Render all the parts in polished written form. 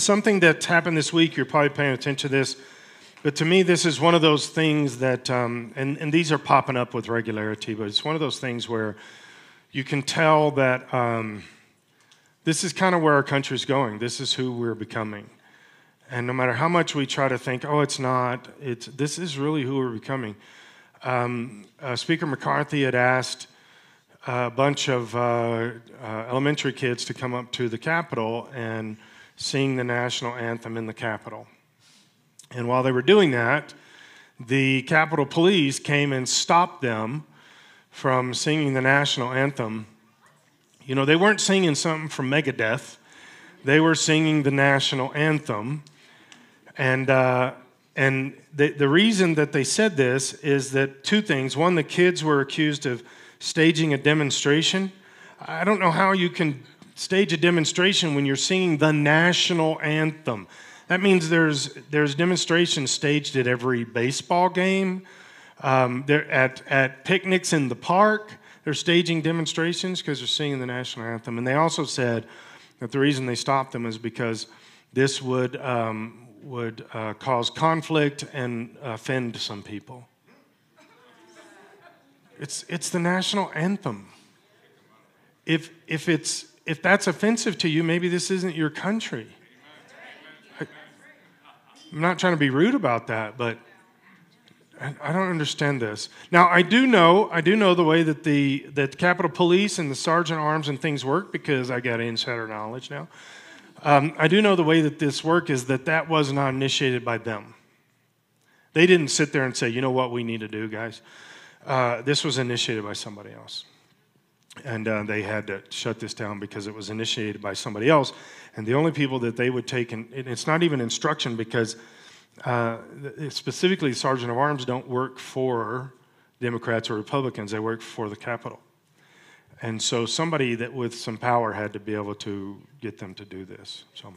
Something that's happened this week, you're probably paying attention to this, but to me this is one of those things that, and these are popping up with regularity, but it's one of those things where you can tell that this is kind of where our country's going. This is who we're becoming. And no matter how much we try to think, oh, it's not, this is really who we're becoming. Speaker McCarthy had asked a bunch of elementary kids to come up to the Capitol and sing the national anthem in the Capitol. And while they were doing that, the Capitol Police came and stopped them from singing the national anthem. You know, they weren't singing something from Megadeth. They were singing the national anthem. And the reason that they said this is that two things. One, the kids were accused of staging a demonstration. I don't know how you can stage a demonstration when you're singing the national anthem. That means there's demonstrations staged at every baseball game. They're at picnics in the park. They're staging demonstrations because they're singing the national anthem. And they also said that the reason they stopped them is because this would cause conflict and offend some people. It's the national anthem. If that's offensive to you, maybe this isn't your country. I'm not trying to be rude about that, but I don't understand this. Now, I do know the way that the Capitol Police and the Sergeant at Arms and things work, because I got insider knowledge now. I do know the way that this work is that was not initiated by them. They didn't sit there and say, you know what we need to do, guys. This was initiated by somebody else. And they had to shut this down because it was initiated by somebody else. And the only people that they would take, and it's not even instruction, because specifically Sergeant of Arms don't work for Democrats or Republicans. They work for the Capitol. And so somebody that with some power had to be able to get them to do this. So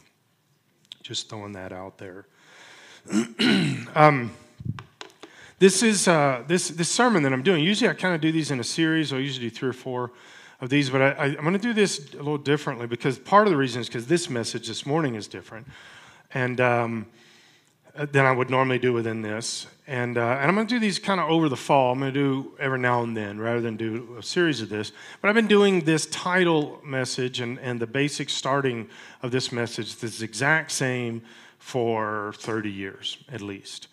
just throwing that out there. This is this sermon that I'm doing. Usually I kind of do these in a series. I usually do 3 or 4 of these, but I'm going to do this a little differently, because part of the reason is because this message this morning is different and than I would normally do within this. And I'm going to do these kind of over the fall. I'm going to do every now and then rather than do a series of this. But I've been doing this title message and the basic starting of this message that's exact same for 30 years at least.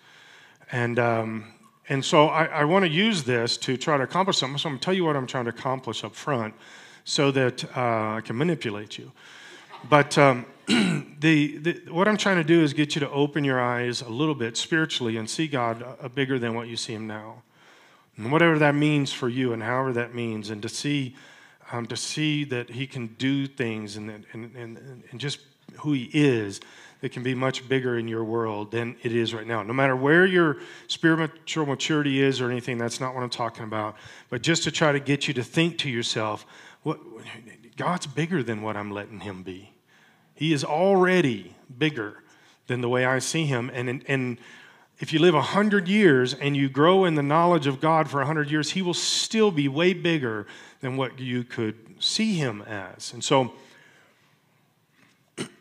And so I want to use this to try to accomplish something. So I'm going to tell you what I'm trying to accomplish up front so that I can manipulate you. But what I'm trying to do is get you to open your eyes a little bit spiritually and see God bigger than what you see him now. And whatever that means for you and however that means, and to see that he can do things and just who he is, that can be much bigger in your world than it is right now. No matter where your spiritual maturity is or anything, that's not what I'm talking about. But just to try to get you to think to yourself, God's bigger than what I'm letting him be. He is already bigger than the way I see him. And if you live 100 years and you grow in the knowledge of God for 100 years, he will still be way bigger than what you could see him as. And so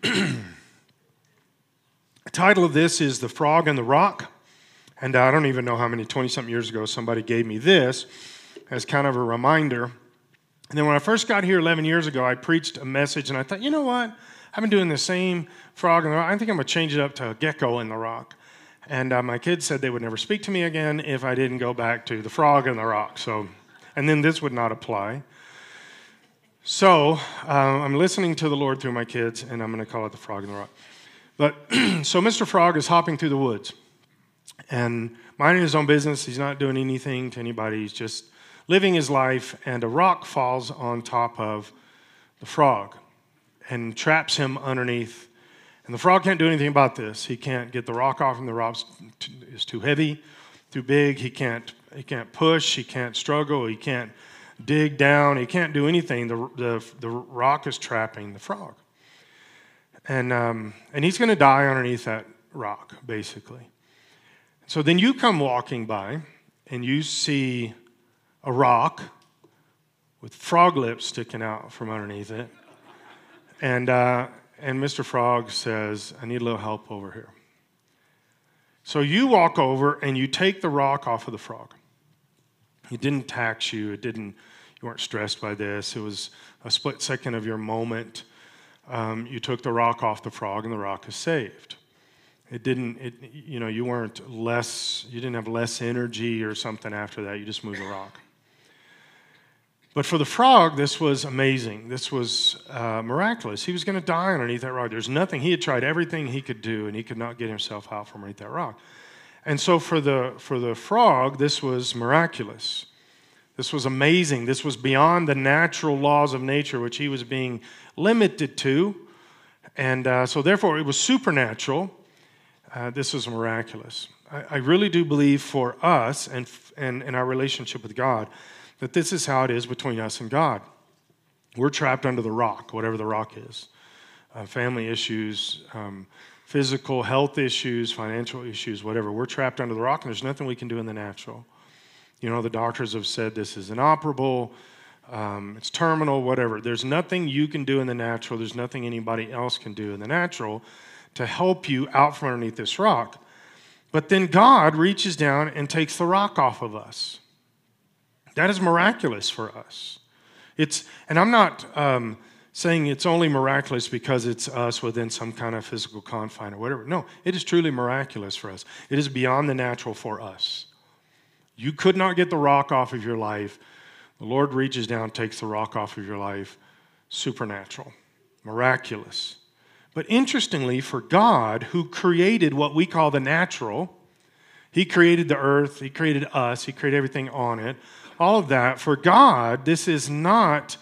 the title of this is The Frog and the Rock. And I don't even know how many, 20-something years ago, somebody gave me this as kind of a reminder. And then when I first got here 11 years ago, I preached a message, and I thought, you know what? I've been doing the same frog and the rock. I think I'm going to change it up to a gecko and the rock. And my kids said they would never speak to me again if I didn't go back to the frog and the rock. So, and then this would not apply. So I'm listening to the Lord through my kids, and I'm going to call it The Frog and the Rock. But so Mr. Frog is hopping through the woods and minding his own business. He's not doing anything to anybody. He's just living his life, and a rock falls on top of the frog and traps him underneath. And the frog can't do anything about this. He can't get the rock off him. The rock is too heavy, too big. He can't push. He can't struggle. He can't dig down. He can't do anything. The rock is trapping the frog. And he's going to die underneath that rock, basically. So then you come walking by, and you see a rock with frog lips sticking out from underneath it. And and Mr. Frog says, I need a little help over here. So you walk over and you take the rock off of the frog. It didn't tax you. It didn't, you weren't stressed by this. It was a split second of your moment. You took the rock off the frog and the rock is saved. It didn't, you know, you weren't less, you didn't have less energy or something after that. You just moved the rock. But for the frog, this was amazing. This was miraculous. He was going to die underneath that rock. There's nothing. He had tried everything he could do, and he could not get himself out from underneath that rock. And so for the frog, this was miraculous. This was amazing. This was beyond the natural laws of nature, which he was being limited to. And so therefore, it was supernatural. This was miraculous. I really do believe for us and in our relationship with God, that this is how it is between us and God. We're trapped under the rock, whatever the rock is. Family issues, physical health issues, financial issues, whatever. We're trapped under the rock, and there's nothing we can do in the natural. You know, the doctors have said this is inoperable, it's terminal, whatever. There's nothing you can do in the natural. There's nothing anybody else can do in the natural to help you out from underneath this rock. But then God reaches down and takes the rock off of us. That is miraculous for us. And I'm not saying it's only miraculous because it's us within some kind of physical confine or whatever. No, it is truly miraculous for us. It is beyond the natural for us. You could not get the rock off of your life. The Lord reaches down, takes the rock off of your life. Supernatural, miraculous. But interestingly, for God, who created what we call the natural, He created the earth, He created us, He created everything on it. All of that, for God, this is not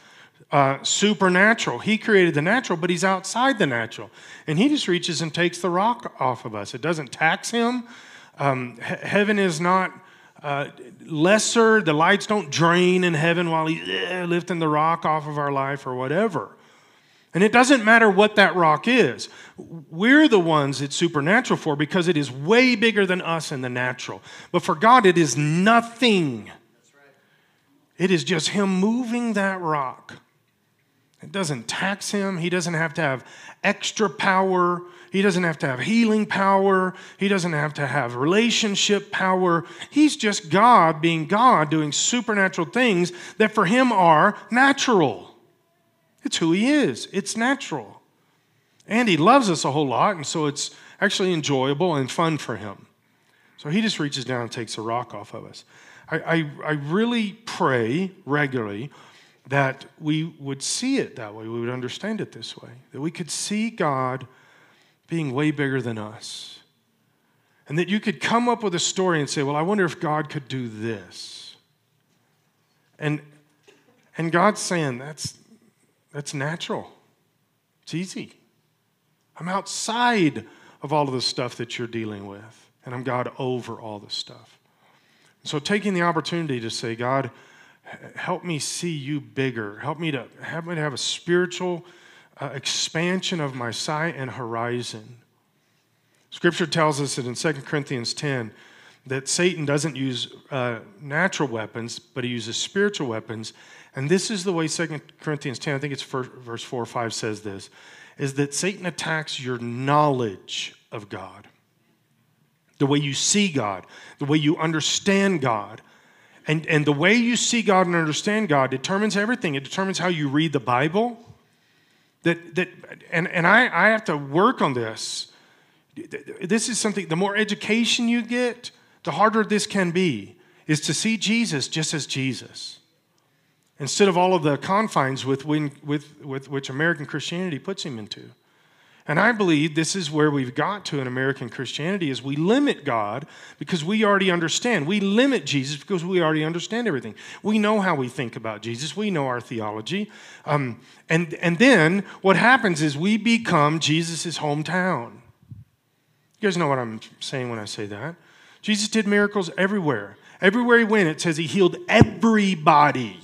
supernatural. He created the natural, but He's outside the natural. And He just reaches and takes the rock off of us. It doesn't tax Him. Heaven is not lesser. The lights don't drain in heaven while He's lifting the rock off of our life or whatever. And it doesn't matter what that rock is. We're the ones it's supernatural for because it is way bigger than us in the natural. But for God, it is nothing. It is just Him moving that rock. It doesn't tax Him. He doesn't have to have extra power. He doesn't have to have healing power. He doesn't have to have relationship power. He's just God being God, doing supernatural things that for Him are natural. It's who He is. It's natural. And He loves us a whole lot, and so it's actually enjoyable and fun for Him. So He just reaches down and takes a rock off of us. I really pray regularly that we would see it that way, we would understand it this way, that we could see God being way bigger than us. And that you could come up with a story and say, well, I wonder if God could do this. And God's saying, that's natural. It's easy. I'm outside of all of the stuff that you're dealing with, and I'm God over all this stuff. So taking the opportunity to say, God, help me see you bigger. Help me to have a spiritual expansion of my sight and horizon. Scripture tells us that in 2 Corinthians 10, that Satan doesn't use natural weapons, but he uses spiritual weapons. And this is the way 2 Corinthians 10, I think it's verse 4 or 5 says this, is that Satan attacks your knowledge of God. The way you see God, the way you understand God. And the way you see God and understand God determines everything. It determines how you read the Bible. And I have to work on this. This is something, the more education you get, the harder this can be, is to see Jesus just as Jesus. Instead of all of the confines with which American Christianity puts Him into. And I believe this is where we've got to in American Christianity is we limit God because we already understand. We limit Jesus because we already understand everything. We know how we think about Jesus. We know our theology. And then what happens is we become Jesus' hometown. You guys know what I'm saying when I say that. Jesus did miracles everywhere. Everywhere He went, it says He healed everybody.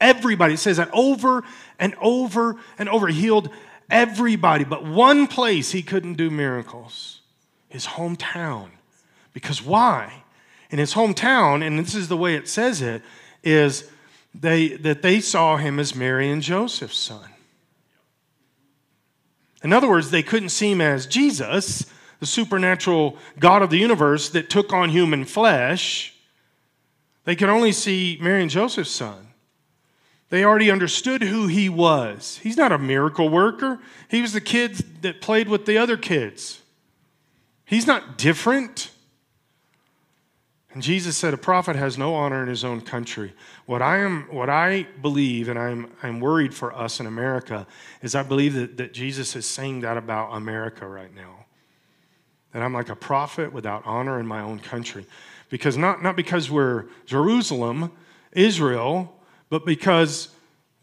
Everybody. It says that over and over and over. He healed everybody, but one place He couldn't do miracles, His hometown. Because why? In His hometown, and this is the way it says it, is that they saw Him as Mary and Joseph's son. In other words, they couldn't see him as Jesus, the supernatural God of the universe that took on human flesh. They could only see Mary and Joseph's son. They already understood who he was. He's not a miracle worker. He was the kid that played with the other kids. He's not different. And Jesus said, a prophet has no honor in his own country. What I believe, and I'm worried for us in America, is I believe that Jesus is saying that about America right now. That I'm like a prophet without honor in my own country. Because not because we're Jerusalem, Israel, but because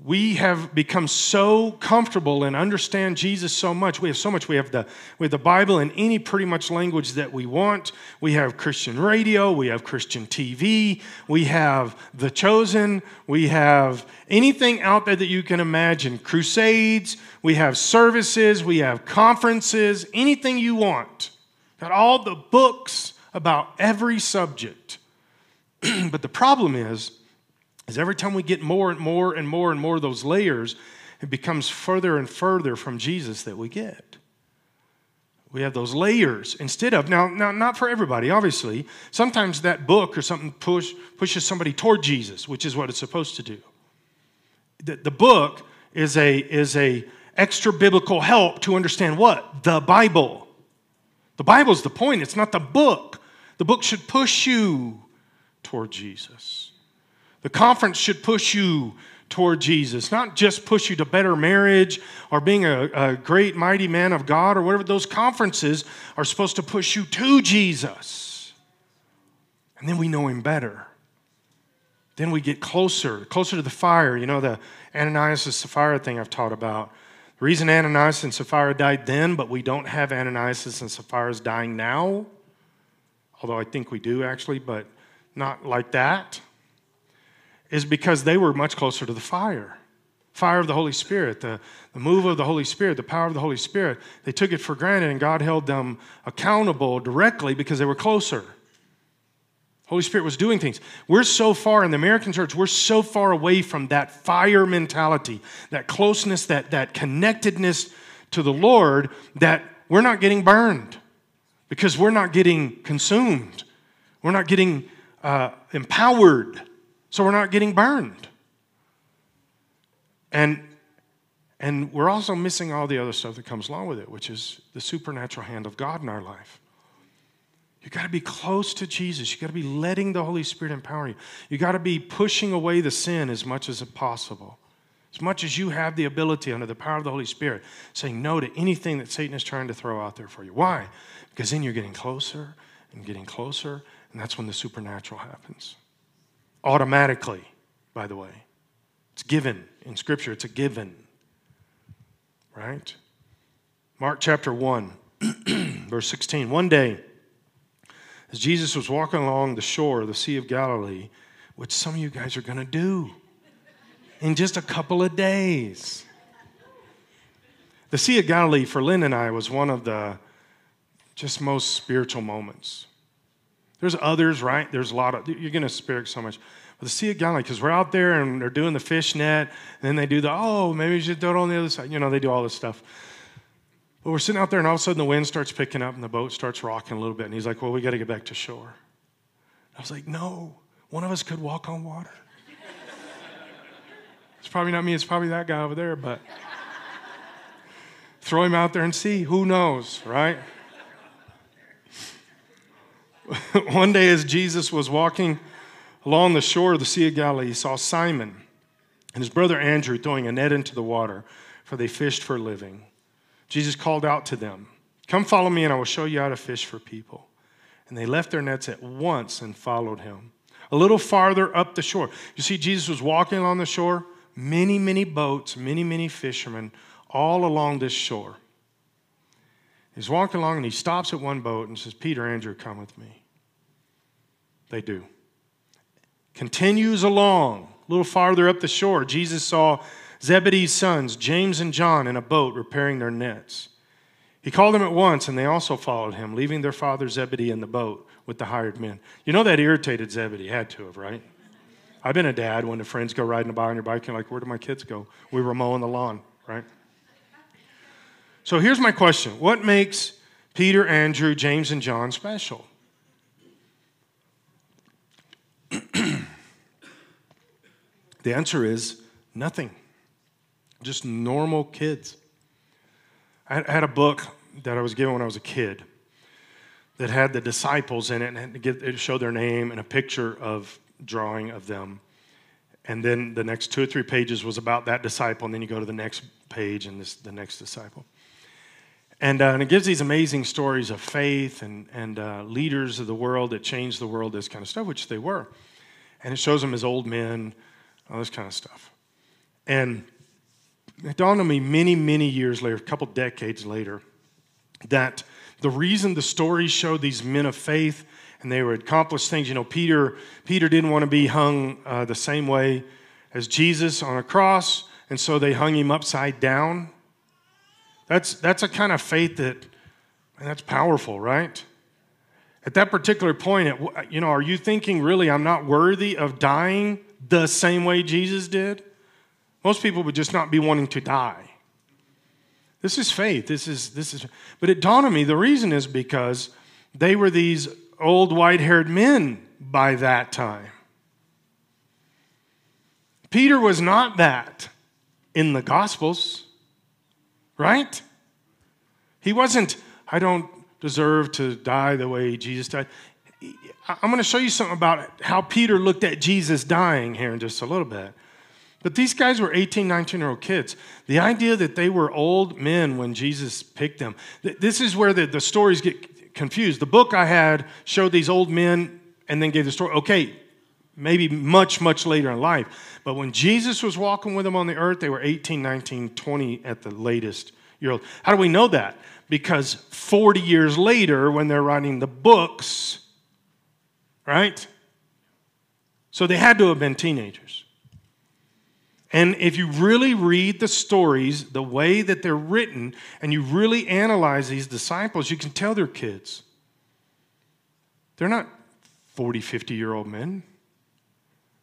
we have become so comfortable and understand Jesus so much. We have so much. We have the Bible in any pretty much language that we want. We have Christian radio. We have Christian TV. We have The Chosen. We have anything out there that you can imagine. Crusades. We have services. We have conferences. Anything you want. Got all the books about every subject. But the problem is every time we get more and more and more and more of those layers, it becomes further and further from Jesus that we get. We have those layers instead of, now not for everybody, obviously. Sometimes that book or something pushes somebody toward Jesus, which is what it's supposed to do. The book is a extra biblical help to understand what? The Bible. The Bible's the point. It's not the book. The book should push you toward Jesus. The conference should push you toward Jesus, not just push you to better marriage or being a great, mighty man of God or whatever. Those conferences are supposed to push you to Jesus. And then we know him better. Then we get closer to the fire. You know, the Ananias and Sapphira thing I've taught about. The reason Ananias and Sapphira died then, but we don't have Ananias and Sapphira's dying now, although I think we do actually, but not like that, is because they were much closer to the fire of the Holy Spirit, the move of the Holy Spirit, the power of the Holy Spirit. They took it for granted, and God held them accountable directly because they were closer. Holy Spirit was doing things. We're so far in the American church, we're so far away from that fire mentality, that closeness, that connectedness to the Lord, that we're not getting burned because we're not getting consumed. We're not getting empowered. So we're not getting burned. And we're also missing all the other stuff that comes along with it, which is the supernatural hand of God in our life. You've got to be close to Jesus. You've got to be letting the Holy Spirit empower you. You've got to be pushing away the sin as much as possible. As much as you have the ability under the power of the Holy Spirit, saying no to anything that Satan is trying to throw out there for you. Why? Because then you're getting closer, and that's when the supernatural happens. Automatically, by the way. It's given in Scripture. It's a given. Right? Mark chapter 1, verse 16. One day, as Jesus was walking along the shore of the Sea of Galilee, which some of you guys are going to do in just a couple of days. The Sea of Galilee, for Lynn and I, was one of the just most spiritual moments. There's others, right? There's a lot of, you're going to experience so much. But the Sea of Galilee, because we're out there and they're doing the fish net, and then they do maybe you should throw it on the other side. You know, they do all this stuff. But we're sitting out there, and all of a sudden the wind starts picking up, and the boat starts rocking a little bit. And he's like, well, we got to get back to shore. I was like, no, one of us could walk on water. It's probably not me. It's probably that guy over there, but throw him out there and see. Who knows, right? One day as Jesus was walking along the shore of the Sea of Galilee, he saw Simon and his brother Andrew throwing a net into the water, for they fished for a living. Jesus called out to them, "Come follow me and I will show you how to fish for people." And they left their nets at once and followed him. A little farther up the shore. You see, Jesus was walking along the shore, many, many boats, many, many fishermen all along this shore. He's walking along, and he stops at one boat and says, "Peter, Andrew, come with me." They do. Continues along, a little farther up the shore. Jesus saw Zebedee's sons, James and John, in a boat repairing their nets. He called them at once, and they also followed him, leaving their father Zebedee in the boat with the hired men. You know that irritated Zebedee. Had to have, right? I've been a dad when the friends go riding by on your bike, and you're like, where do my kids go? We were mowing the lawn, right? So here's my question. What makes Peter, Andrew, James, and John special? The answer is nothing. Just normal kids. I had a book that I was given when I was a kid that had the disciples in it, and it showed their name and a picture of drawing of them. And then the next 2 or 3 pages was about that disciple, and then you go to the next page and the next disciple. And it gives these amazing stories of faith and leaders of the world that changed the world, this kind of stuff, which they were. And it shows them as old men, all this kind of stuff. And it dawned on me many, many years later, a couple decades later, that the reason the stories showed these men of faith and they would accomplish things, you know, Peter didn't want to be hung the same way as Jesus on a cross, and so they hung him upside down. That's a kind of faith that's powerful, right? At that particular point, are you thinking, really, I'm not worthy of dying the same way Jesus did? Most people would just not be wanting to die. This is faith. This is. But it dawned on me, the reason is because they were these old white-haired men by that time. Peter was not that in the Gospels. Right? He wasn't, I don't deserve to die the way Jesus died. I'm going to show you something about how Peter looked at Jesus dying here in just a little bit. But these guys were 18, 19-year-old kids. The idea that they were old men when Jesus picked them, this is where the stories get confused. The book I had showed these old men and then gave the story. Okay, maybe much, much later in life. But when Jesus was walking with them on the earth, they were 18, 19, 20 at the latest year old. How do we know that? Because 40 years later, when they're writing the books, right? So they had to have been teenagers. And if you really read the stories, the way that they're written, and you really analyze these disciples, you can tell they're kids. They're not 40, 50-year-old men.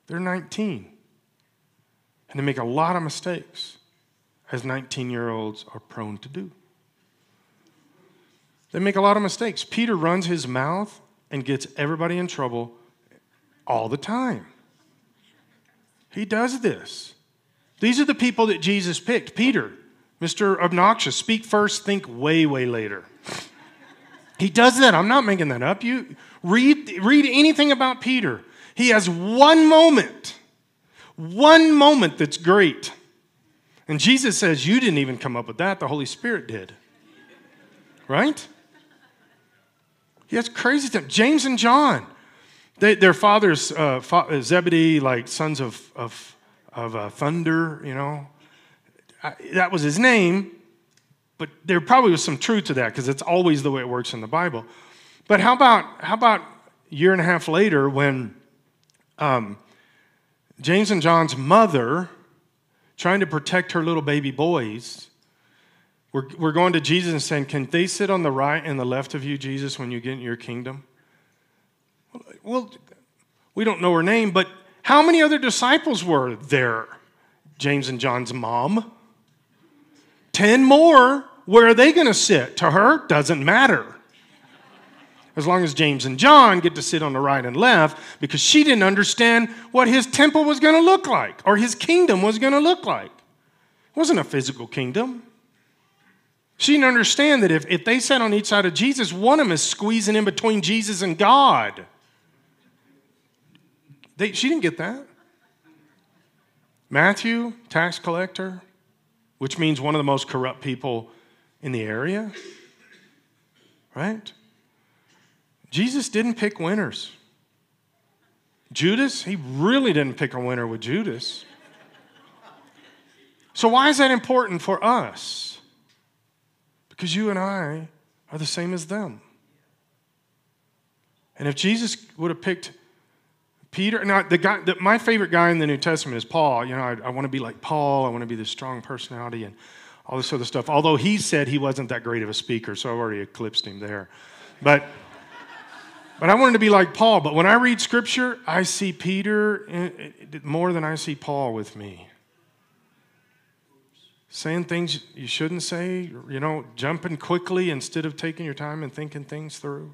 They're 19, and they make a lot of mistakes, as 19-year-olds are prone to do. They make a lot of mistakes. Peter runs his mouth and gets everybody in trouble all the time. He does this. These are the people that Jesus picked. Peter, Mr. Obnoxious, speak first, think way, way later. He does that. I'm not making that up. You read anything about Peter. He has one moment that's great. And Jesus says, you didn't even come up with that. The Holy Spirit did. Right? He has crazy stuff. James and John, their fathers, Zebedee, like sons of thunder, you know. That was his name. But there probably was some truth to that because it's always the way it works in the Bible. But how about a year and a half later when James and John's mother, trying to protect her little baby boys, we're going to Jesus and saying, can they sit on the right and the left of you, Jesus, when you get in your kingdom? Well, we don't know her name, but how many other disciples were there? James and John's mom. 10 more. Where are they going to sit? To her, doesn't matter. As long as James and John get to sit on the right and left, because she didn't understand what his temple was going to look like or his kingdom was going to look like. It wasn't a physical kingdom. She didn't understand that if they sat on each side of Jesus, one of them is squeezing in between Jesus and God. She didn't get that. Matthew, tax collector, which means one of the most corrupt people in the area, right? Jesus didn't pick winners. Judas, he really didn't pick a winner with Judas. So why is that important for us? Because you and I are the same as them. And if Jesus would have picked Peter, now my favorite guy in the New Testament is Paul. You know, I want to be like Paul. I want to be this strong personality and all this other stuff. Although he said he wasn't that great of a speaker, so I've already eclipsed him there. But I wanted to be like Paul. But when I read Scripture, I see Peter more than I see Paul with me. saying things you shouldn't say, you know, jumping quickly instead of taking your time and thinking things through.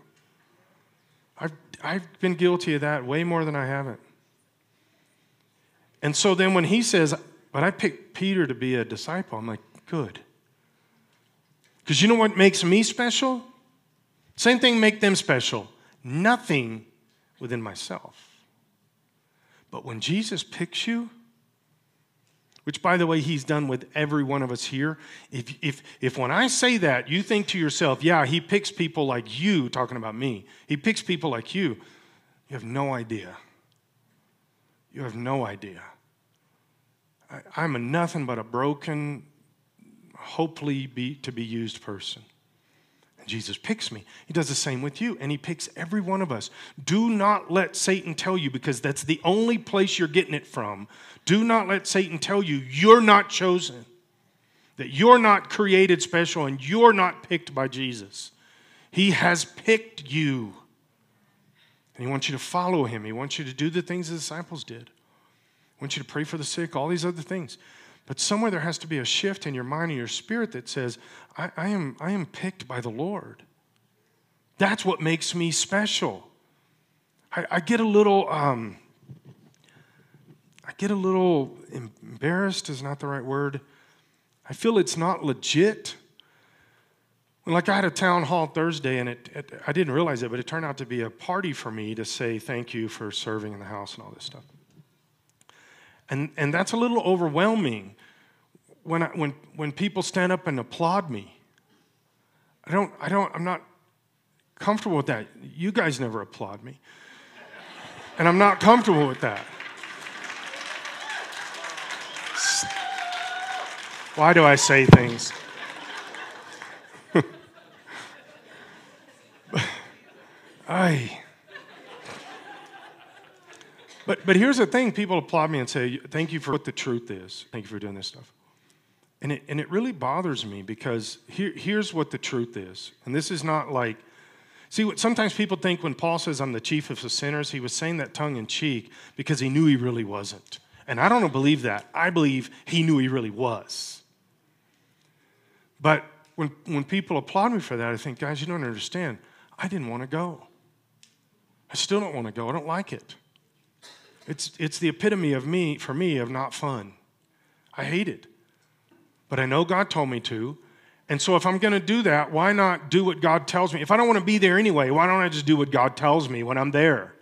I've been guilty of that way more than I haven't. And so then when he says, but I picked Peter to be a disciple, I'm like, good. Because you know what makes me special? Same thing make them special. Nothing within myself. But when Jesus picks you, which, by the way, he's done with every one of us here. If when I say that, you think to yourself, yeah, he picks people like you, talking about me. He picks people like you. You have no idea. You have no idea. I'm a nothing but a broken, hopefully to be used person. And Jesus picks me. He does the same with you, and he picks every one of us. Do not let Satan tell you, because that's the only place you're getting it from. Do not let Satan tell you you're not chosen, that you're not created special, and you're not picked by Jesus. He has picked you, and he wants you to follow him. He wants you to do the things the disciples did. He wants you to pray for the sick, all these other things. But somewhere there has to be a shift in your mind and your spirit that says, I am picked by the Lord. That's what makes me special. I get a little... I get a little embarrassed is not the right word. I feel it's not legit. Like I had a town hall Thursday, and I didn't realize it, but it turned out to be a party for me to say thank you for serving in the house and all this stuff. And that's a little overwhelming when people stand up and applaud me. I'm not comfortable with that. You guys never applaud me. And I'm not comfortable with that. Why do I say things? But here's the thing. People applaud me and say, thank you for what the truth is. Thank you for doing this stuff. And it really bothers me, because here's what the truth is. And this is not like, see, what sometimes people think when Paul says, I'm the chief of the sinners, he was saying that tongue in cheek because he knew he really wasn't. And I don't believe that. I believe he knew he really was. But when people applaud me for that, I think, guys, you don't understand. I didn't want to go. I still don't want to go. I don't like it. It's the epitome of me, of not fun. I hate it. But I know God told me to. And so if I'm going to do that, why not do what God tells me? If I don't want to be there anyway, why don't I just do what God tells me when I'm there?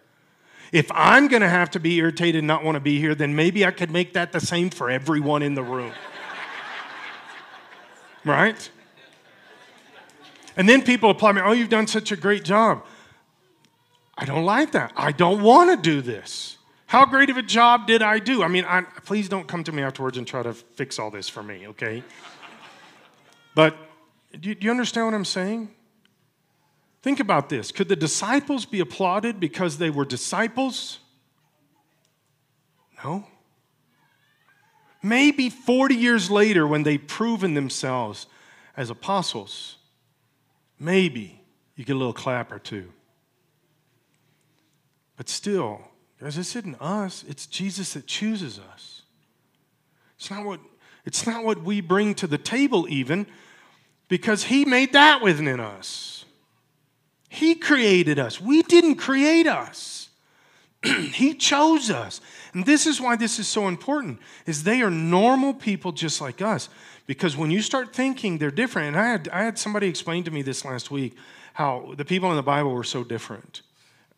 If I'm going to have to be irritated and not want to be here, then maybe I could make that the same for everyone in the room. Right? And then people applaud me, oh, you've done such a great job. I don't like that. I don't want to do this. How great of a job did I do? I mean, please don't come to me afterwards and try to fix all this for me, okay? But do you understand what I'm saying? Think about this. Could the disciples be applauded because they were disciples? No. Maybe 40 years later, when they've proven themselves as apostles, maybe you get a little clap or two. But still, guys, this isn't us. It's Jesus that chooses us. It's not what we bring to the table, even, because he made that within us. He created us. We didn't create us. He chose us. And this is why this is so important, is they are normal people just like us. Because when you start thinking they're different, and I had somebody explain to me this last week, how the people in the Bible were so different.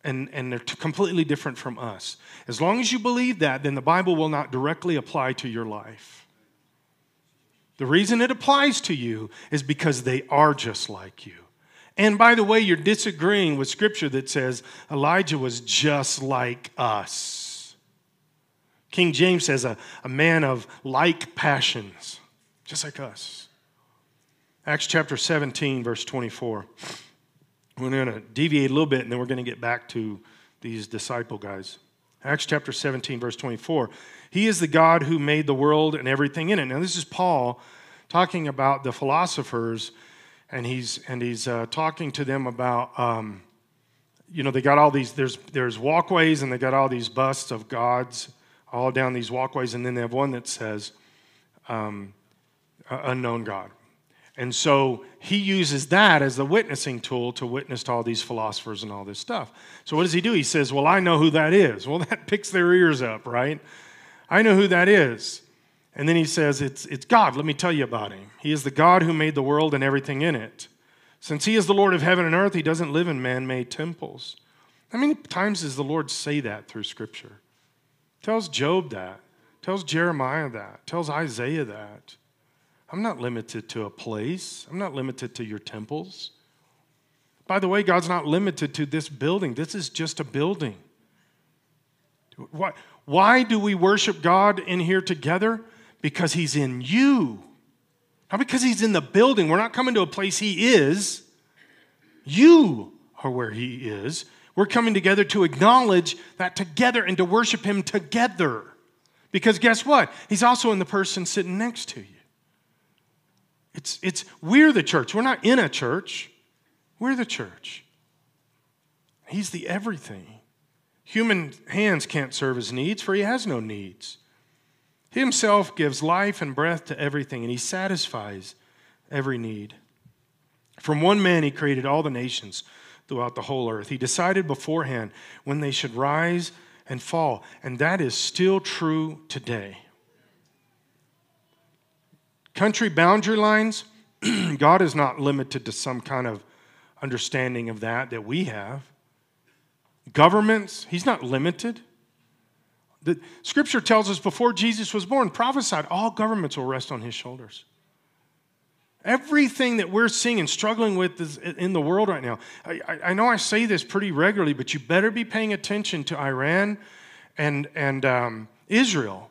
And they're completely different from us. As long as you believe that, then the Bible will not directly apply to your life. The reason it applies to you is because they are just like you. And by the way, you're disagreeing with Scripture that says Elijah was just like us. King James says a man of like passions, just like us. Acts chapter 17, verse 24. We're going to deviate a little bit, and then we're going to get back to these disciple guys. Acts chapter 17, verse 24. He is the God who made the world and everything in it. Now, this is Paul talking about the philosophers. And he's talking to them about, you know, they got all these, there's walkways, and they got all these busts of gods all down these walkways. And then they have one that says, unknown God. And so he uses that as the witnessing tool to witness to all these philosophers and all this stuff. So what does he do? He says, well, I know who that is. Well, that picks their ears up, right? I know who that is. And then he says, it's God. Let me tell you about him. He is the God who made the world and everything in it. Since he is the Lord of heaven and earth, he doesn't live in man-made temples. How many times does the Lord say that through Scripture? Tells Job that. Tells Jeremiah that. Tells Isaiah that. I'm not limited to a place. I'm not limited to your temples. By the way, God's not limited to this building. This is just a building. Why do we worship God in here together? Because he's in you. Not because he's in the building. We're not coming to a place he is. You are where he is. We're coming together to acknowledge that together and to worship him together. Because guess what? He's also in the person sitting next to you. We're the church. We're not in a church. We're the church. He's the everything. Human hands can't serve his needs, for he has no needs. He himself gives life and breath to everything, and he satisfies every need. From one man he created all the nations throughout the whole earth. He decided beforehand when they should rise and fall, and that is still true today. Country boundary lines, God is not limited to some kind of understanding of that we have. Governments, he's not limited. The Scripture tells us before Jesus was born, prophesied, all governments will rest on his shoulders. Everything that we're seeing and struggling with is in the world right now. I know I say this pretty regularly, but you better be paying attention to Iran and Israel.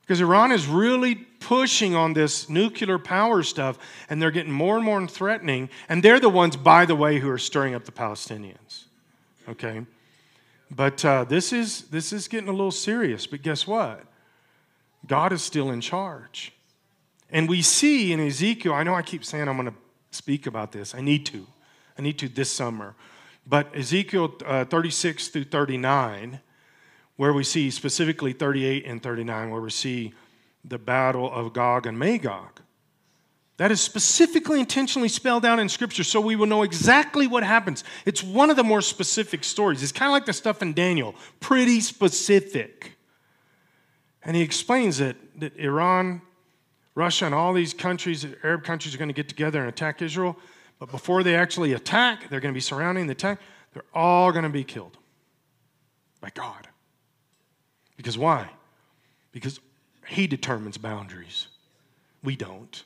Because Iran is really pushing on this nuclear power stuff, and they're getting more and more threatening. And they're the ones, by the way, who are stirring up the Palestinians. Okay? But this is getting a little serious. But guess what? God is still in charge. And we see in Ezekiel, I know I keep saying I'm going to speak about this. I need to this summer. But Ezekiel 36 through 39... where we see specifically 38 and 39, where we see the battle of Gog and Magog. That is specifically intentionally spelled out in Scripture so we will know exactly what happens. It's one of the more specific stories. It's kind of like the stuff in Daniel, pretty specific. And he explains it, that Iran, Russia, and all these countries, Arab countries, are going to get together and attack Israel. But before they actually attack, they're going to be surrounding the attack. They're all going to be killed by God. Because why? Because he determines boundaries. We don't.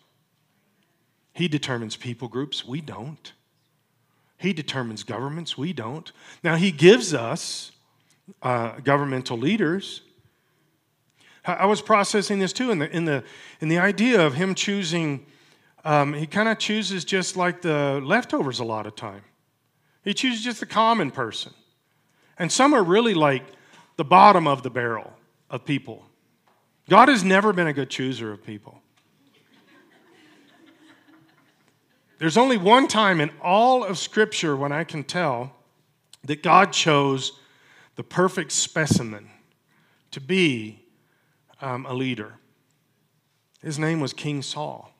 He determines people groups. We don't. He determines governments. We don't. Now, he gives us governmental leaders. I was processing this, too, in the idea of him choosing. He kind of chooses just like the leftovers a lot of time. He chooses just the common person. And some are really like the bottom of the barrel of people. God has never been a good chooser of people. There's only one time in all of Scripture when I can tell that God chose the perfect specimen to be a leader. His name was King Saul.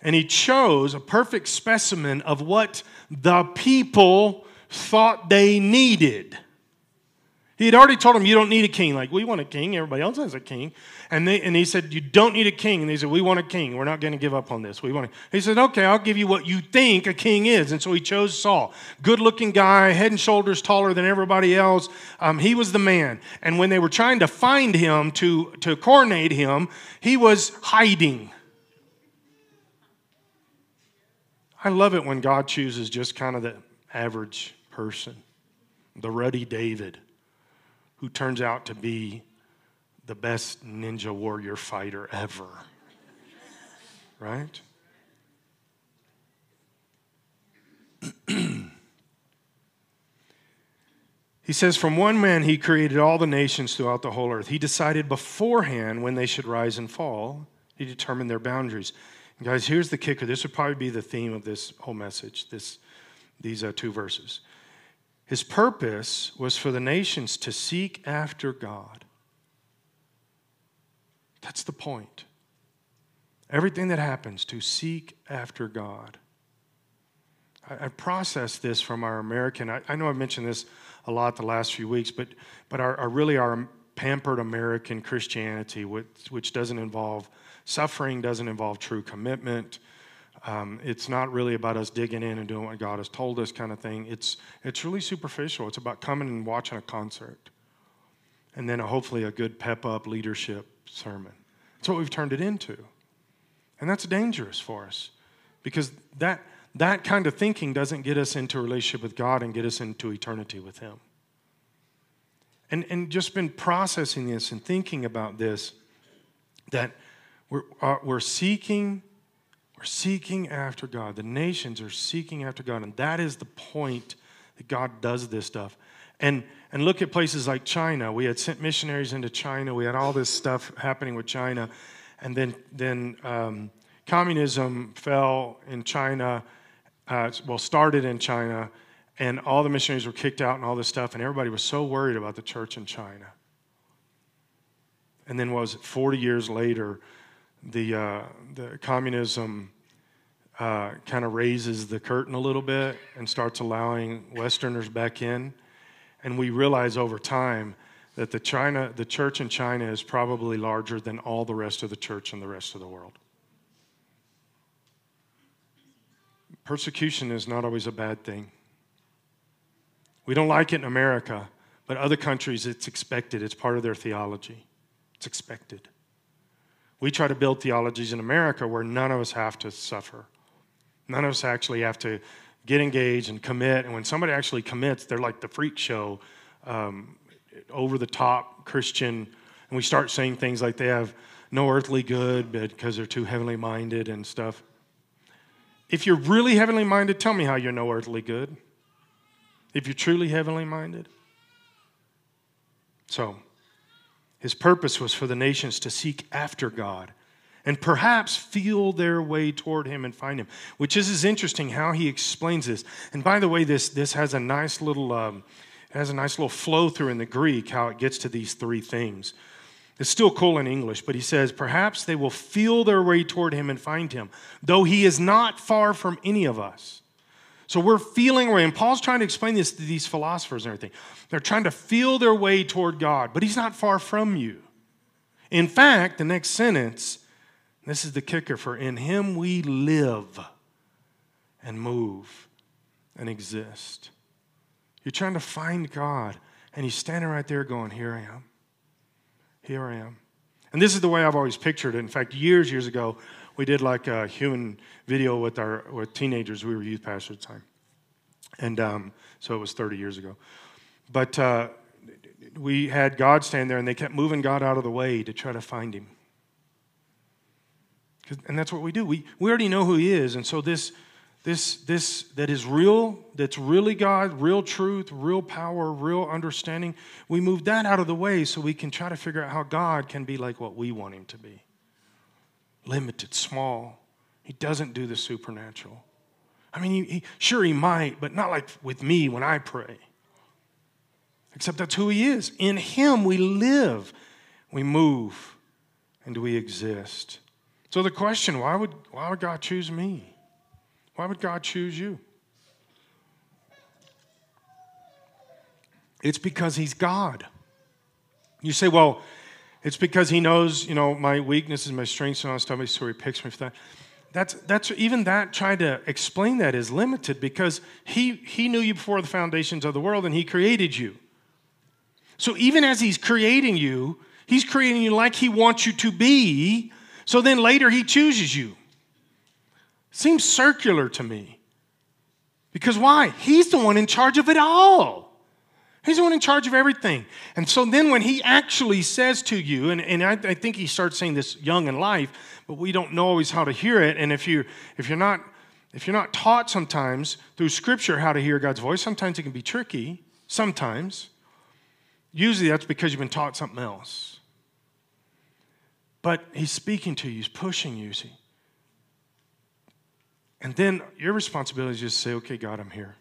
And he chose a perfect specimen of what the people thought they needed. He had already told them, you don't need a king. Like, we want a king. Everybody else has a king. And he said, you don't need a king. And they said, we want a king. We're not going to give up on this. We want. He said, okay, I'll give you what you think a king is. And so he chose Saul. Good-looking guy, head and shoulders taller than everybody else. He was the man. And when they were trying to find him to coronate him, he was hiding. I love it when God chooses just kind of the average person, the ruddy David, who turns out to be the best ninja warrior fighter ever, right? He says, from one man he created all the nations throughout the whole earth. He decided beforehand when they should rise and fall. He determined their boundaries. And guys, here's the kicker. This would probably be the theme of this whole message, these 2 verses. His purpose was for the nations to seek after God. That's the point. Everything that happens, to seek after God. I processed this from our American, I know I've mentioned this a lot the last few weeks, but our pampered American Christianity, which doesn't involve suffering, doesn't involve true commitment. It's not really about us digging in and doing what God has told us kind of thing. It's really superficial. It's about coming and watching a concert and then hopefully a good pep-up leadership sermon. That's what we've turned it into. And that's dangerous for us because that kind of thinking doesn't get us into a relationship with God and get us into eternity with Him. And just been processing this and thinking about this, that we're seeking after God. The nations are seeking after God, and that is the point that God does this stuff. And look at places like China. We had sent missionaries into China. We had all this stuff happening with China, and then communism fell in China. Started in China. And all the missionaries were kicked out and all this stuff, and everybody was so worried about the church in China. And then 40 years later, the communism kind of raises the curtain a little bit and starts allowing Westerners back in. And we realize over time that the church in China is probably larger than all the rest of the church in the rest of the world. Persecution is not always a bad thing. We don't like it in America, but other countries, it's expected. It's part of their theology. It's expected. We try to build theologies in America where none of us have to suffer. None of us actually have to get engaged and commit. And when somebody actually commits, they're like the freak show, over-the-top Christian. And we start saying things like they have no earthly good because they're too heavenly minded and stuff. If you're really heavenly minded, tell me how you're no earthly good. If you're truly heavenly minded. So, His purpose was for the nations to seek after God and perhaps feel their way toward Him and find Him, which is interesting how He explains this. And by the way, this has a nice little flow through in the Greek, how it gets to these three things. It's still cool in English, but he says, perhaps they will feel their way toward Him and find Him, though He is not far from any of us. So we're feeling away, and Paul's trying to explain this to these philosophers and everything. They're trying to feel their way toward God, but He's not far from you. In fact, the next sentence, this is the kicker, for in Him we live and move and exist. You're trying to find God, and He's standing right there going, here I am, here I am. And this is the way I've always pictured it. In fact, years ago, we did like a human video with teenagers. We were youth pastors at the time. And so it was 30 years ago. But we had God stand there, and they kept moving God out of the way to try to find Him. And that's what we do. We already know who He is. And so this that is real, that's really God, real truth, real power, real understanding, we move that out of the way so we can try to figure out how God can be like what we want Him to be. Limited, small. He doesn't do the supernatural. I mean, He might, but not like with me when I pray. Except that's who He is. In Him we live, we move, and we exist. So the question, why would God choose me? Why would God choose you? It's because He's God. You say, well, it's because He knows, my weaknesses, my strengths, and all that stuff, so He picks me for that. That's even that trying to explain that is limited because He knew you before the foundations of the world and He created you. So even as He's creating you, He's creating you like He wants you to be, so then later He chooses you. Seems circular to me. Because why? He's the one in charge of it all. He's the one in charge of everything. And so then when He actually says to you, and I think He starts saying this young in life, but we don't know always how to hear it. And if you're not taught sometimes through Scripture how to hear God's voice, sometimes it can be tricky. Sometimes. Usually that's because you've been taught something else. But He's speaking to you. He's pushing you. See? And then your responsibility is just say, okay, God, I'm here.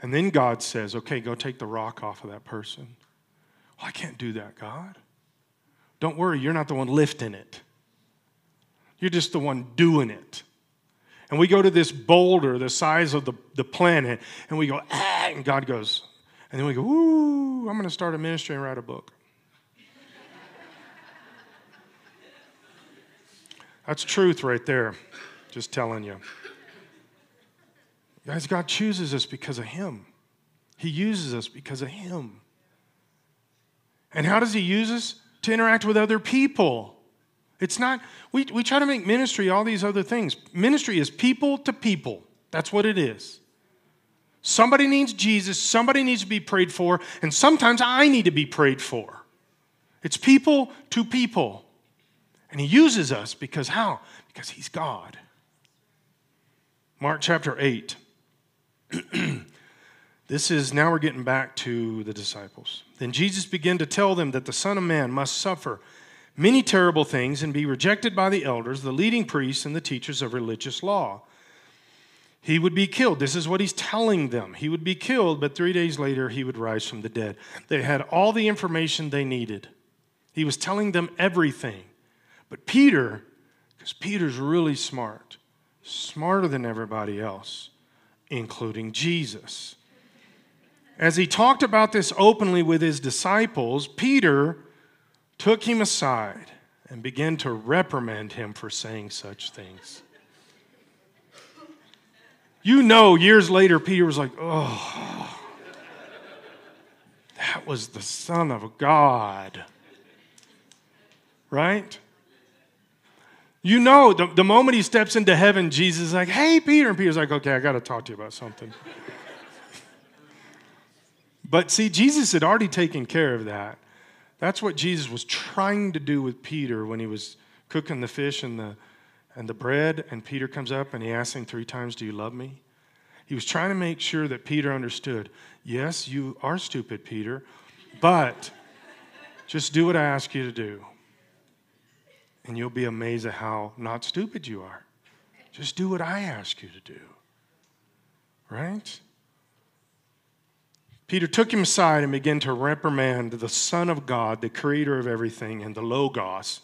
And then God says, okay, go take the rock off of that person. Well, I can't do that, God. Don't worry, you're not the one lifting it. You're just the one doing it. And we go to this boulder the size of the planet, and we go, ah, and God goes. And then we go, woo, I'm going to start a ministry and write a book. That's truth right there, just telling you. Guys, God chooses us because of him. He uses us because of him. And how does he use us? To interact with other people. It's not, we try to make ministry all these other things. Ministry is people to people. That's what it is. Somebody needs Jesus. Somebody needs to be prayed for. And sometimes I need to be prayed for. It's people to people. And he uses us because how? Because he's God. Mark chapter 8. This is, now we're getting back to the disciples. Then Jesus began to tell them that the Son of Man must suffer many terrible things and be rejected by the elders, the leading priests, and the teachers of religious law. He would be killed. This is what he's telling them. He would be killed, but 3 days later he would rise from the dead. They had all the information they needed. He was telling them everything. But Peter, because Peter's really smart, smarter than everybody else, including Jesus. As he talked about this openly with his disciples, Peter took him aside and began to reprimand him for saying such things. You know, years later, Peter was like, oh, that was the Son of God. Right? You know, the moment he steps into heaven, Jesus is like, hey, Peter. And Peter's like, okay, I got to talk to you about something. But see, Jesus had already taken care of that. That's what Jesus was trying to do with Peter when he was cooking the fish and the bread. And Peter comes up and he asks him 3 times, do you love me? He was trying to make sure that Peter understood. Yes, you are stupid, Peter, but just do what I ask you to do. And you'll be amazed at how not stupid you are. Just do what I ask you to do. Right? Peter took him aside and began to reprimand the Son of God, the creator of everything, and the Logos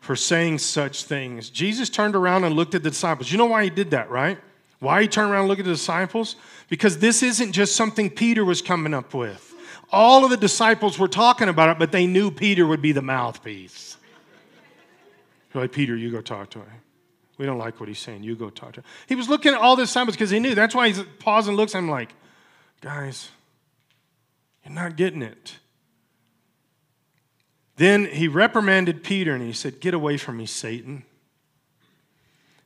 for saying such things. Jesus turned around and looked at the disciples. You know why he did that, right? Why he turned around and looked at the disciples? Because this isn't just something Peter was coming up with. All of the disciples were talking about it, but they knew Peter would be the mouthpiece. You're like, Peter, you go talk to him. We don't like what he's saying. You go talk to him. He was looking at all the disciples because he knew. That's why he paused and looks at him like, guys, you're not getting it. Then he reprimanded Peter and he said, get away from me, Satan.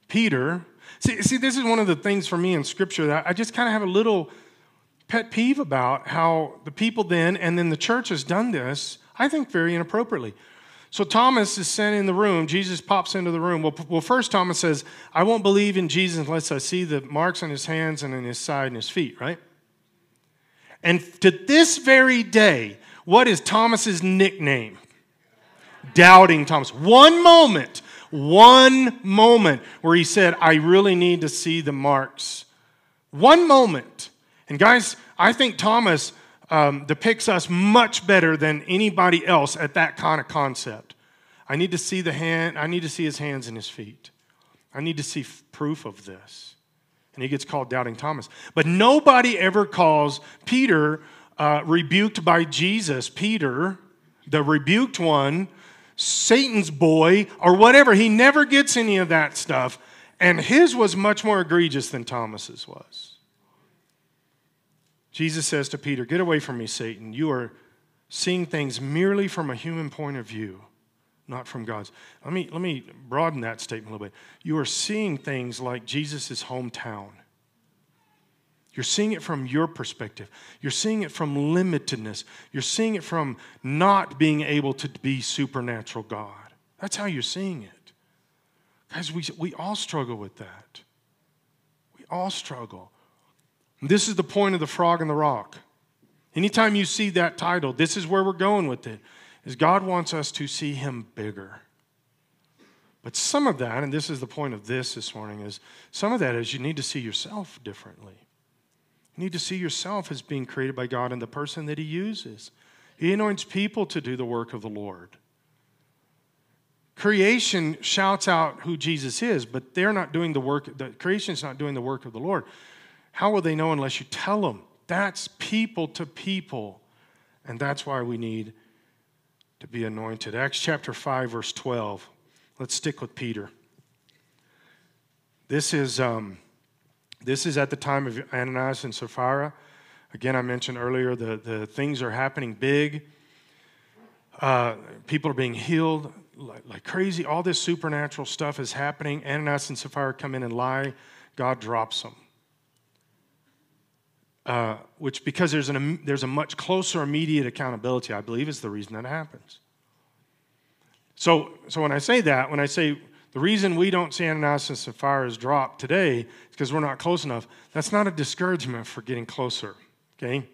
Peter, see, this is one of the things for me in Scripture that I just kind of have a little pet peeve about how the people then and then the church has done this, I think, very inappropriately. So Thomas is sent in the room. Jesus pops into the room. Well, first Thomas says, I won't believe in Jesus unless I see the marks on his hands and in his side and his feet, right? And to this very day, what is Thomas's nickname? Doubting Thomas. One moment where he said, I really need to see the marks. One moment. And guys, I think Thomas depicts us much better than anybody else at that kind of concept. I need to see the hand. I need to see his hands and his feet. I need to see proof of this. And he gets called Doubting Thomas. But nobody ever calls Peter rebuked by Jesus. Peter, the rebuked one, Satan's boy, or whatever. He never gets any of that stuff. And his was much more egregious than Thomas's was. Jesus says to Peter, get away from me, Satan. You are seeing things merely from a human point of view, not from God's. Let me broaden that statement a little bit. You are seeing things like Jesus' hometown. You're seeing it from your perspective. You're seeing it from limitedness. You're seeing it from not being able to be supernatural God. That's how you're seeing it. Guys, we all struggle with that. We all struggle. This is the point of the Frog and the Rock. Anytime you see that title, this is where we're going with it, is God wants us to see him bigger. But some of that, and this is the point of this morning, is some of that is you need to see yourself differently. You need to see yourself as being created by God and the person that he uses. He anoints people to do the work of the Lord. Creation shouts out who Jesus is, but they're not doing the work. The creation's not doing the work of the Lord. How will they know unless you tell them? That's people to people, and that's why we need to be anointed. Acts chapter 5, verse 12. Let's stick with Peter. This is at the time of Ananias and Sapphira. Again, I mentioned earlier the things are happening big. People are being healed like crazy. All this supernatural stuff is happening. Ananias and Sapphira come in and lie. God drops them. Which, because there's a much closer immediate accountability, I believe is the reason that happens. So when I say that, when I say the reason we don't see Ananias and Sapphira's drop today is because we're not close enough, that's not a discouragement for getting closer, okay?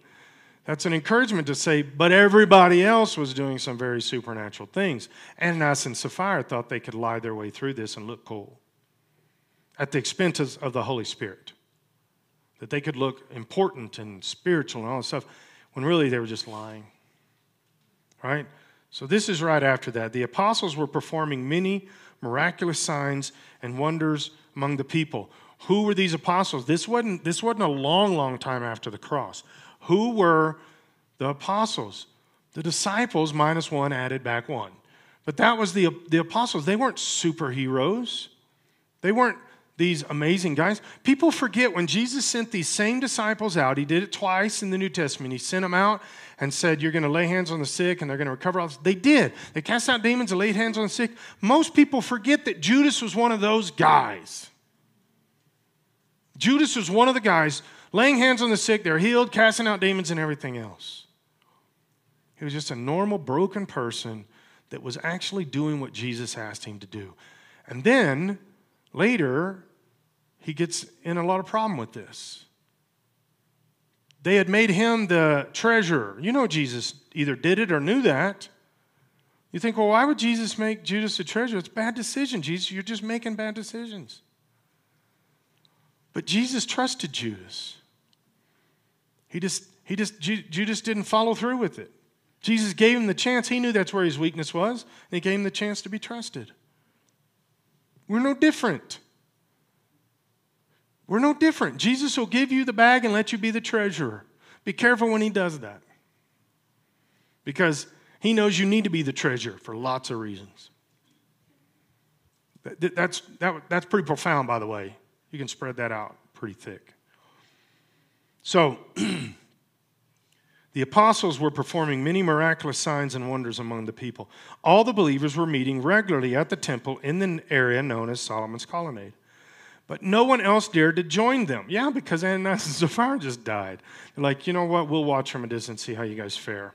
That's an encouragement to say, but everybody else was doing some very supernatural things. Ananias and Sapphira thought they could lie their way through this and look cool at the expense of the Holy Spirit, that they could look important and spiritual and all that stuff, when really they were just lying, right? So this is right after that. The apostles were performing many miraculous signs and wonders among the people. Who were these apostles? This wasn't a long, long time after the cross. Who were the apostles? The disciples minus one added back one. But that was the apostles. They weren't superheroes. They weren't these amazing guys. People forget when Jesus sent these same disciples out, he did it twice in the New Testament. He sent them out and said, you're going to lay hands on the sick and they're going to recover all this. They did. They cast out demons and laid hands on the sick. Most people forget that Judas was one of those guys. Judas was one of the guys laying hands on the sick. They're healed, casting out demons and everything else. He was just a normal, broken person that was actually doing what Jesus asked him to do. And then later, he gets in a lot of problem with this. They had made him the treasurer. You know Jesus either did it or knew that. You think, well, why would Jesus make Judas the treasurer? It's a bad decision, Jesus. You're just making bad decisions. But Jesus trusted Judas. Judas didn't follow through with it. Jesus gave him the chance. He knew that's where his weakness was, and he gave him the chance to be trusted. We're no different. We're no different. Jesus will give you the bag and let you be the treasurer. Be careful when he does that, because he knows you need to be the treasurer for lots of reasons. That's pretty profound, by the way. You can spread that out pretty thick. So, the apostles were performing many miraculous signs and wonders among the people. All the believers were meeting regularly at the temple in the area known as Solomon's Colonnade. But no one else dared to join them. Yeah, because Ananias and Sapphira just died. They're like, you know what, we'll watch from a distance, see how you guys fare.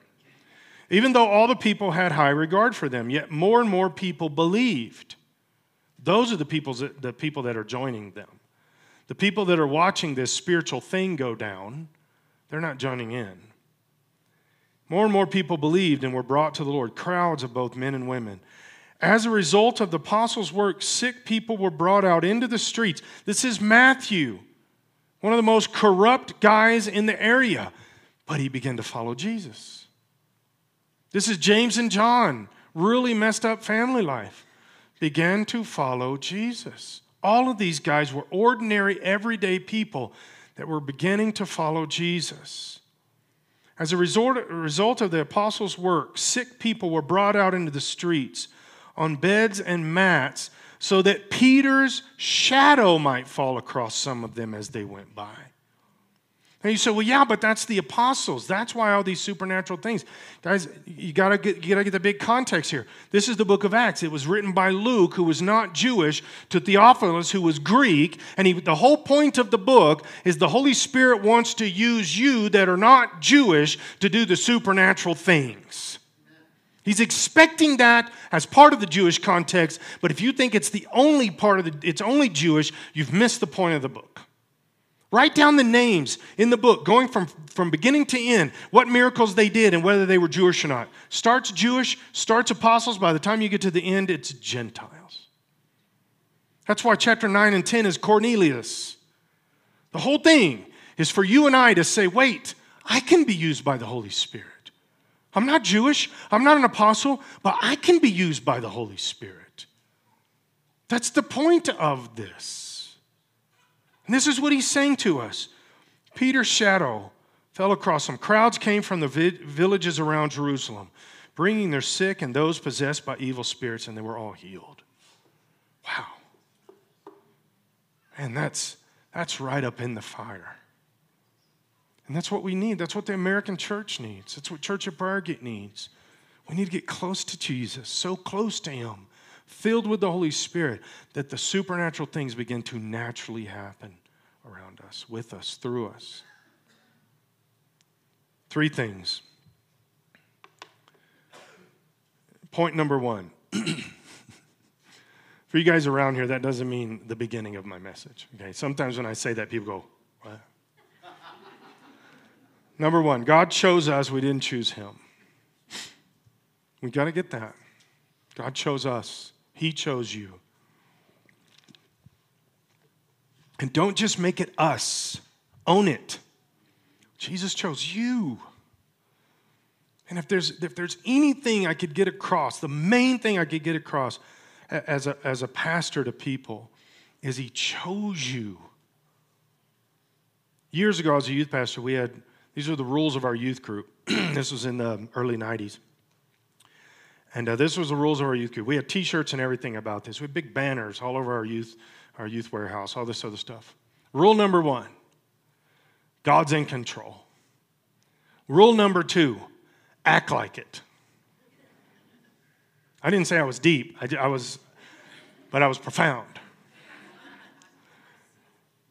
Even though all the people had high regard for them, yet more and more people believed. Those are the people that are joining them. The people that are watching this spiritual thing go down, they're not joining in. More and more people believed and were brought to the Lord, crowds of both men and women. As a result of the apostles' work, sick people were brought out into the streets. This is Matthew, one of the most corrupt guys in the area, but he began to follow Jesus. This is James and John, really messed up family life, began to follow Jesus. All of these guys were ordinary, everyday people that were beginning to follow Jesus. As a result of the apostles' work, sick people were brought out into the streets on beds and mats so that Peter's shadow might fall across some of them as they went by. And you say, well, yeah, but that's the apostles. That's why all these supernatural things. Guys, you gotta get the big context here. This is the book of Acts. It was written by Luke, who was not Jewish, to Theophilus, who was Greek. And the whole point of the book is the Holy Spirit wants to use you that are not Jewish to do the supernatural things. He's expecting that as part of the Jewish context. But if you think it's the only part of it's only Jewish, you've missed the point of the book. Write down the names in the book, going from beginning to end, what miracles they did and whether they were Jewish or not. Starts Jewish, starts apostles. By the time you get to the end, it's Gentiles. That's why chapter 9 and 10 is Cornelius. The whole thing is for you and I to say, wait, I can be used by the Holy Spirit. I'm not Jewish, I'm not an apostle, but I can be used by the Holy Spirit. That's the point of this. And this is what he's saying to us. Peter's shadow fell across them. Crowds came from the villages around Jerusalem, bringing their sick and those possessed by evil spirits, and they were all healed. Wow. And that's right up in the fire. And that's what we need. That's what the American church needs. That's what Church of Bargat needs. We need to get close to Jesus, so close to him, filled with the Holy Spirit, that the supernatural things begin to naturally happen around us, with us, through us. Three things. Point number one. For you guys around here, that doesn't mean the beginning of my message. Okay? Sometimes when I say that, people go, what? Number one, God chose us. We didn't choose him. We got to get that. God chose us. He chose you. And don't just make it us. Own it. Jesus chose you. And if there's anything I could get across, the main thing I could get across as a pastor to people is he chose you. Years ago as a youth pastor, we had, these were the rules of our youth group. This was in the early 90s. And this was the rules of our youth group. We had T-shirts and everything about this. We had big banners all over our youth warehouse, all this other stuff. Rule number one, God's in control. Rule number two, act like it. I didn't say I was deep. I was profound.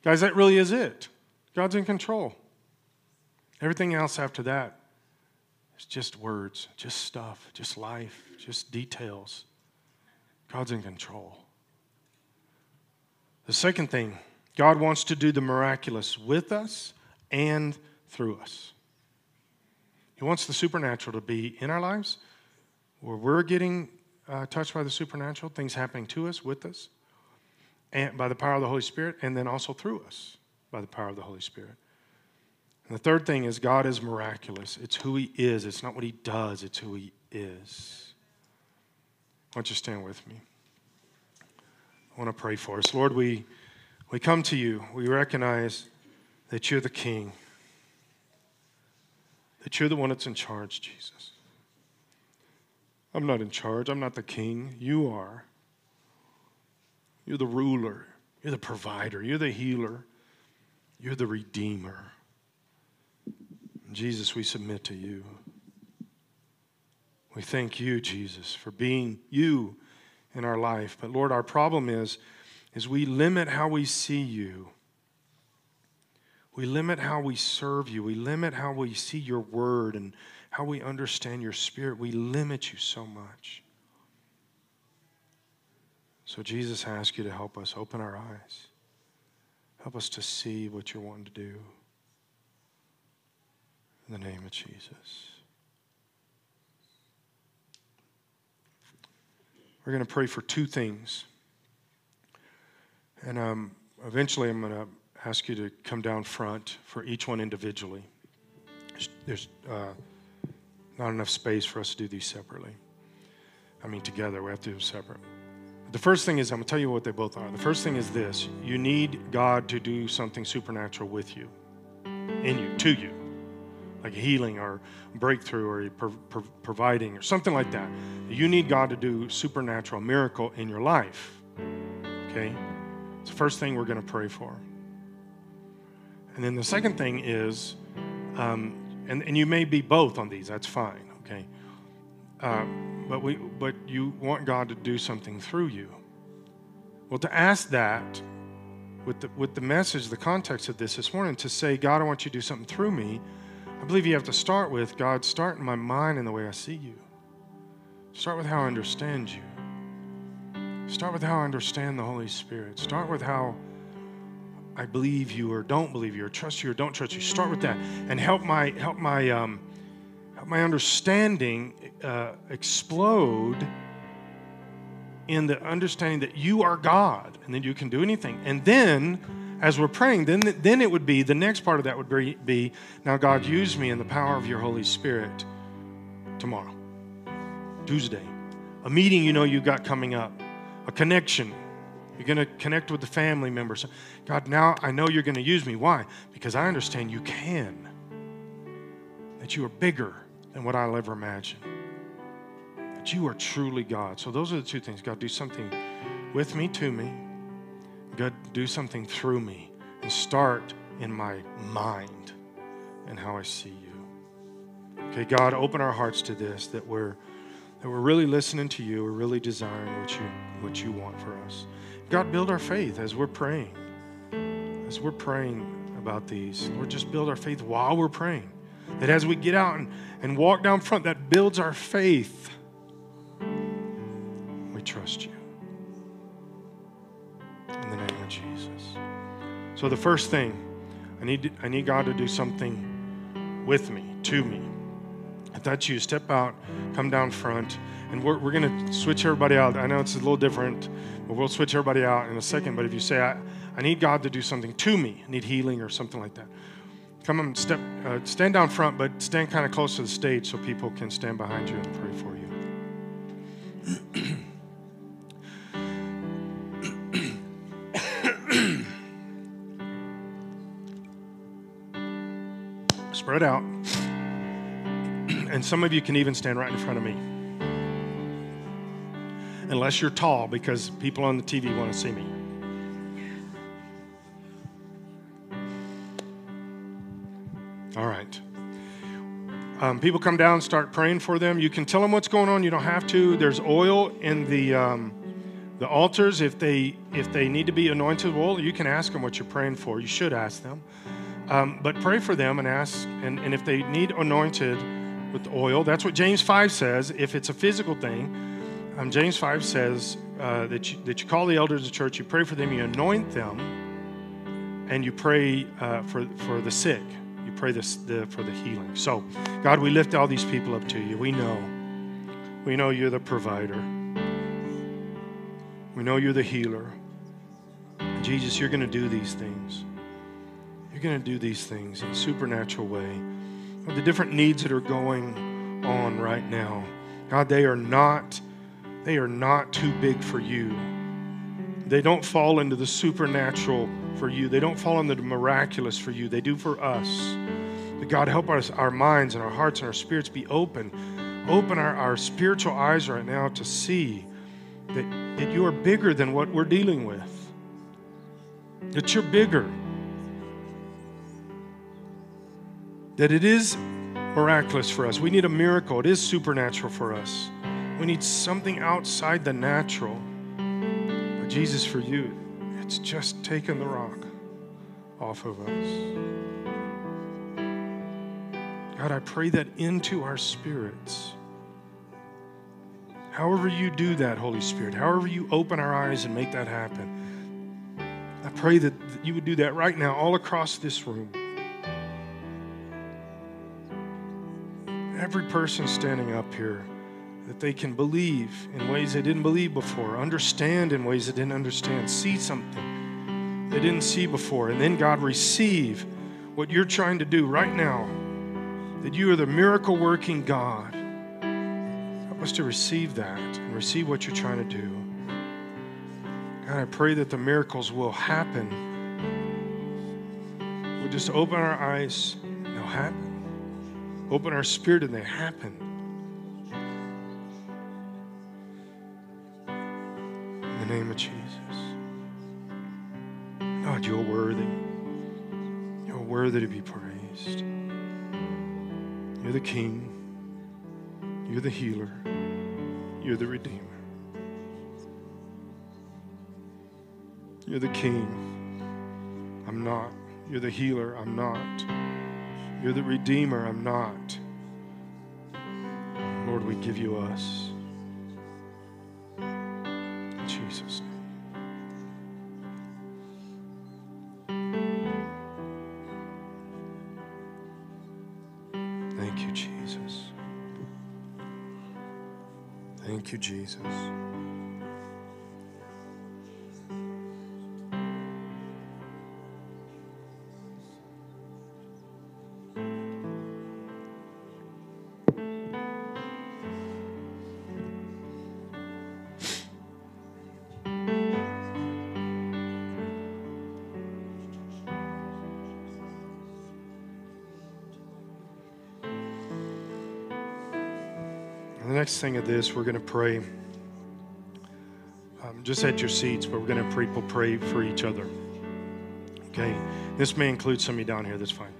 Guys, that really is it. God's in control. Everything else after that is just words, just stuff, just life, just details. God's in control. The second thing, God wants to do the miraculous with us and through us. He wants the supernatural to be in our lives where we're getting touched by the supernatural, things happening to us, with us, and by the power of the Holy Spirit, and then also through us by the power of the Holy Spirit. And the third thing is God is miraculous. It's who he is. It's not what he does. It's who he is. Why don't you stand with me? I want to pray for us. Lord, we come to you. We recognize that you're the King, that you're the one that's in charge, Jesus. I'm not in charge. I'm not the king. You are. You're the ruler. You're the provider. You're the healer. You're the redeemer. Jesus, we submit to you. We thank you, Jesus, for being you in our life. But Lord, our problem is we limit how we see you. We limit how we serve you. We limit how we see your word and how we understand your spirit. We limit you so much. So Jesus, I ask you to help us open our eyes. Help us to see what you're wanting to do. In the name of Jesus. We're going to pray for two things. And eventually I'm going to ask you to come down front for each one individually. There's not enough space for us to do these separately. I mean, together. We have to do them separate. The first thing is, I'm going to tell you what they both are. The first thing is this. You need God to do something supernatural with you, in you, to you, like healing or breakthrough or providing or something like that. You need God to do supernatural miracle in your life, okay? It's the first thing we're going to pray for. And then the second thing is, and you may be both on these. That's fine, okay? But you want God to do something through you. Well, to ask that with the message, the context of this morning, to say, God, I want you to do something through me, I believe you have to start with, God, start in my mind and the way I see you. Start with how I understand you. Start with how I understand the Holy Spirit. Start with how I believe you or don't believe you, or trust you or don't trust you. Start with that, and help my understanding explode in the understanding that you are God and that you can do anything. And then, as we're praying, then it would be the next part of that would be now, God, use me in the power of your Holy Spirit tomorrow, Tuesday, a meeting you know you've got coming up, a connection You're going to connect with the family members. God, now I know you're going to use me. Why? Because I understand you can. That you are bigger than what I'll ever imagine. That you are truly God. So those are the two things. God, do something with me, to me. God, do something through me. And start in my mind and how I see you. Okay, God, open our hearts to this, that we're really listening to you. We're really desiring what you want for us. God, build our faith as we're praying. As we're praying about these, Lord, just build our faith while we're praying. That as we get out and walk down front, that builds our faith. We trust you. In the name of Jesus. So the first thing, I need God to do something with me, to me. If that's you, step out, come down front, and we're going to switch everybody out. I know it's a little different, but we'll switch everybody out in a second. But if you say, I need God to do something to me, I need healing or something like that, come and stand down front, but stand kind of close to the stage so people can stand behind you and pray for you. Spread out. And some of you can even stand right in front of me. Unless you're tall, because people on the TV want to see me. All right. People come down, start praying for them. You can tell them what's going on. You don't have to. There's oil in the altars. If they need to be anointed, well, you can ask them what you're praying for. You should ask them. But pray for them and ask. And if they need anointed with oil, that's what James 5 says. If it's a physical thing, James 5 says that you call the elders of the church, you pray for them, you anoint them, and you pray for the sick. You pray for the healing. So, God, we lift all these people up to you. We know you're the provider. We know you're the healer. Jesus, you're going to do these things. You're going to do these things in a supernatural way. The different needs that are going on right now, God, they are not too big for you. They don't fall into the supernatural for you. They don't fall into the miraculous for you. They do for us. But God, help us, our minds and our hearts and our spirits be open. Open our spiritual eyes right now to see that you are bigger than what we're dealing with. That you're bigger. That it is miraculous for us. We need a miracle. It is supernatural for us. We need something outside the natural. But Jesus, for you, it's just taking the rock off of us. God, I pray that into our spirits. However you do that, Holy Spirit, however you open our eyes and make that happen, I pray that you would do that right now all across this room. Every person standing up here, that they can believe in ways they didn't believe before, understand in ways they didn't understand, see something they didn't see before, and then, God, receive what you're trying to do right now, that you are the miracle-working God. Help us to receive that and receive what you're trying to do. God, I pray that the miracles will happen. We'll just open our eyes and they'll happen. Open our spirit and they happen. In the name of Jesus. God, you're worthy. You're worthy to be praised. You're the King. You're the healer. You're the Redeemer. You're the King. I'm not. You're the healer. I'm not. You're the Redeemer, I'm not. Lord, we give you us. In Jesus' name. Thank you, Jesus. Thank you, Jesus. And the next thing of this, we're going to pray. Just at your seats, but we're going to pray for each other. Okay? This may include some of you down here. That's fine.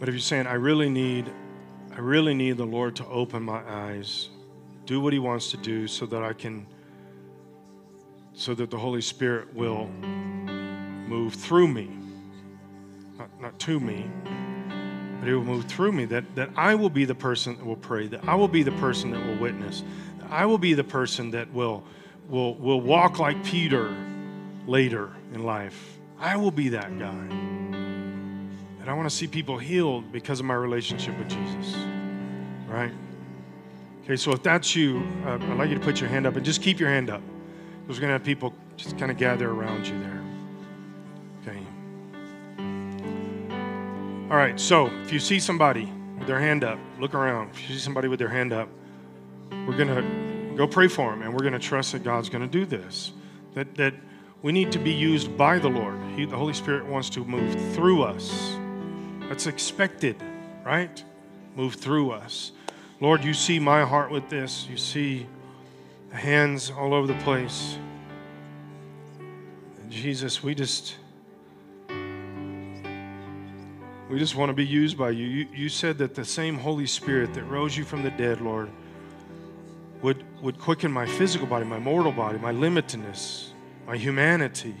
But if you're saying, I really need the Lord to open my eyes, do what He wants to do so that the Holy Spirit will move through me, not to me, but He will move through me, that I will be the person that will pray, that I will be the person that will witness, that I will be the person that will walk like Peter later in life. I will be that guy. And I want to see people healed because of my relationship with Jesus, right? Okay, so if that's you, I'd like you to put your hand up and just keep your hand up. Because we're going to have people just kind of gather around you there. All right, so if you see somebody with their hand up, look around. If you see somebody with their hand up, we're going to go pray for them, and we're going to trust that God's going to do this, that we need to be used by the Lord. The Holy Spirit wants to move through us. That's expected, right? Move through us. Lord, you see my heart with this. You see the hands all over the place. And Jesus, we just want to be used by you. You said that the same Holy Spirit that rose you from the dead, Lord, would quicken my physical body, my mortal body, my limitedness, my humanity,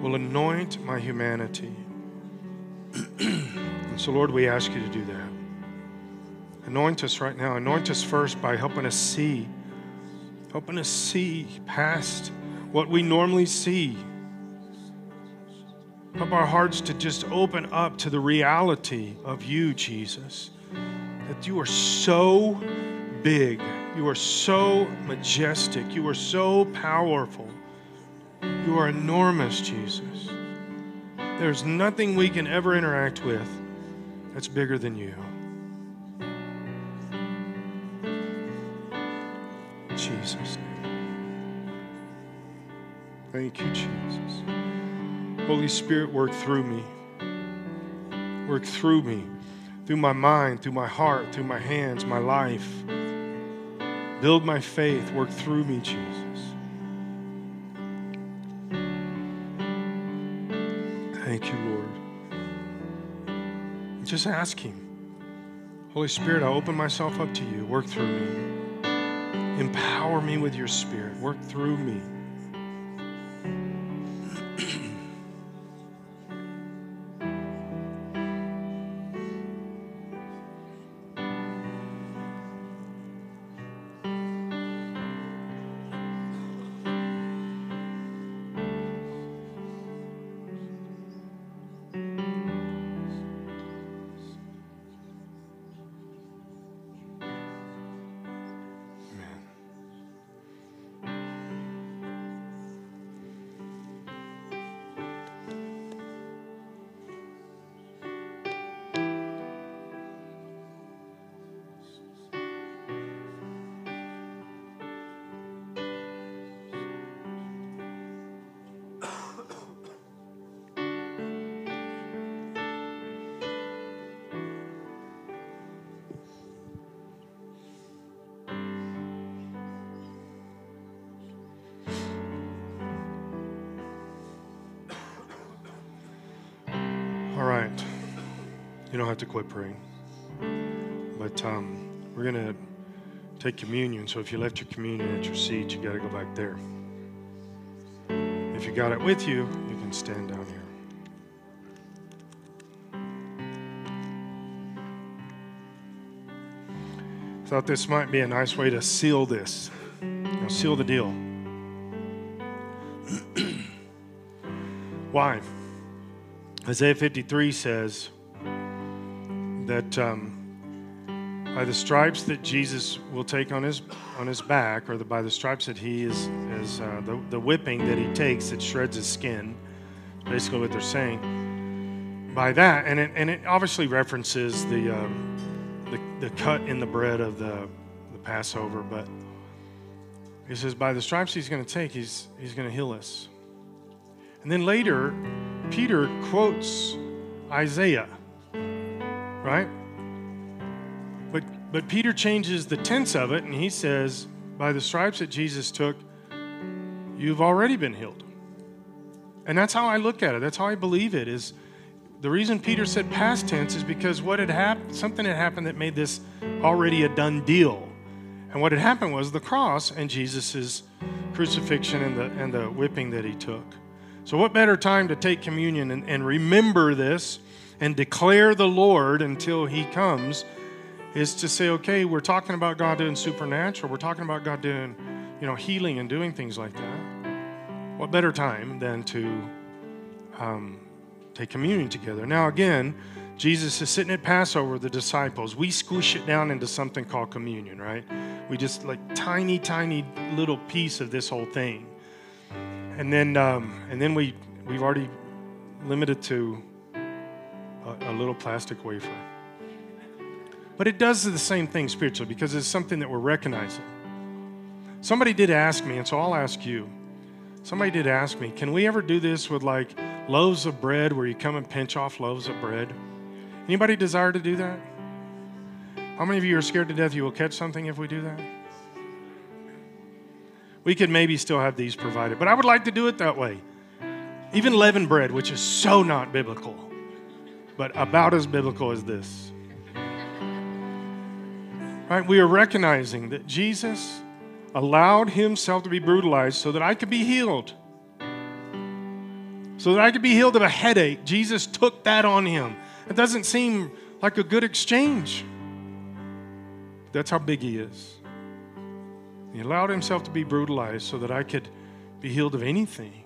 will anoint my humanity. And so, Lord, we ask you to do that. Anoint us right now. Anoint us first by helping us see past what we normally see. Help our hearts to just open up to the reality of you, Jesus, that you are so big, you are so majestic, you are so powerful, you are enormous, Jesus. There's nothing we can ever interact with that's bigger than you. In Jesus' name. Thank you, Jesus. Holy Spirit, work through me, through my mind, through my heart, through my hands, my life. Build my faith, work through me, Jesus. Thank you, Lord. Just ask Him. Holy Spirit, I open myself up to you. Work through me. Empower me with your Spirit. Work through me. You don't have to quit praying, but we're going to take communion. So if you left your communion at your seat, you got to go back there. If you got it with you, you can stand down here. I thought this might be a nice way to seal this, seal the deal. Why? Isaiah 53 says that by the stripes that Jesus will take on his back, or by the stripes that he is the whipping that he takes that shreds his skin, basically what they're saying. By that, and it obviously references the cut in the bread of the Passover, but he says by the stripes he's going to take, he's going to heal us. And then later, Peter quotes Isaiah. Right? But But Peter changes the tense of it, and he says, by the stripes that Jesus took, you've already been healed. And that's how I look at it. That's how I believe it is. The reason Peter said past tense is because what had happened, something had happened that made this already a done deal. And what had happened was the cross and Jesus' crucifixion and the whipping that he took. So what better time to take communion and remember this and declare the Lord until he comes is to say, okay, we're talking about God doing supernatural. We're talking about God doing, healing and doing things like that. What better time than to take communion together? Now, again, Jesus is sitting at Passover, the disciples. We squish it down into something called communion, right? We just like tiny, tiny little piece of this whole thing. And then we've already limited to a little plastic wafer. But it does the same thing spiritually because it's something that we're recognizing. Somebody did ask me, and so I'll ask you. Somebody did ask me, can we ever do this with like loaves of bread where you come and pinch off loaves of bread? Anybody desire to do that? How many of you are scared to death you will catch something if we do that? We could maybe still have these provided, but I would like to do it that way. Even leavened bread, which is so not biblical, but about as biblical as this. Right? We are recognizing that Jesus allowed himself to be brutalized so that I could be healed. So that I could be healed of a headache. Jesus took that on him. It doesn't seem like a good exchange. That's how big he is. He allowed himself to be brutalized so that I could be healed of anything.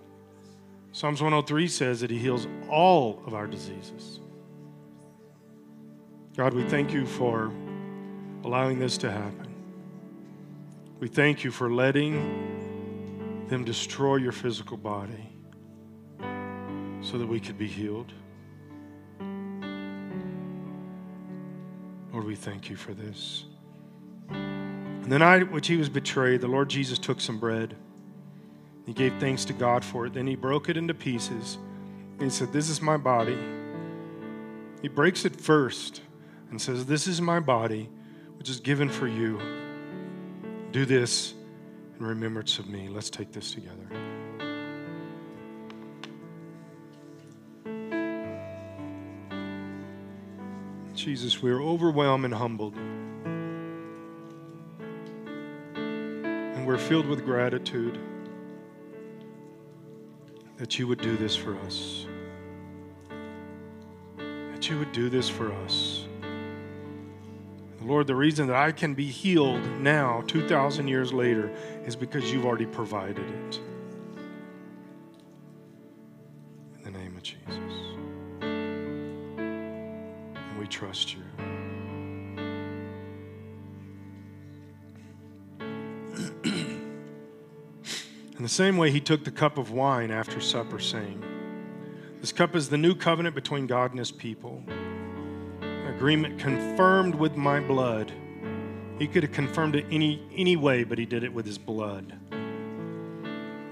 Psalms 103 says that he heals all of our diseases. God, we thank you for allowing this to happen. We thank you for letting them destroy your physical body so that we could be healed. Lord, we thank you for this. And the night which he was betrayed, the Lord Jesus took some bread. He gave thanks to God for it. Then he broke it into pieces. And he said, this is my body. He breaks it first and says, this is my body, which is given for you. Do this in remembrance of me. Let's take this together. Jesus, we are overwhelmed and humbled. We're filled with gratitude that you would do this for us. That you would do this for us. And Lord, the reason that I can be healed now, 2,000 years later, is because you've already provided it. In the name of Jesus. And we trust you. In the same way, he took the cup of wine after supper, saying, this cup is the new covenant between God and his people, an agreement confirmed with my blood. He could have confirmed it any way, but he did it with his blood.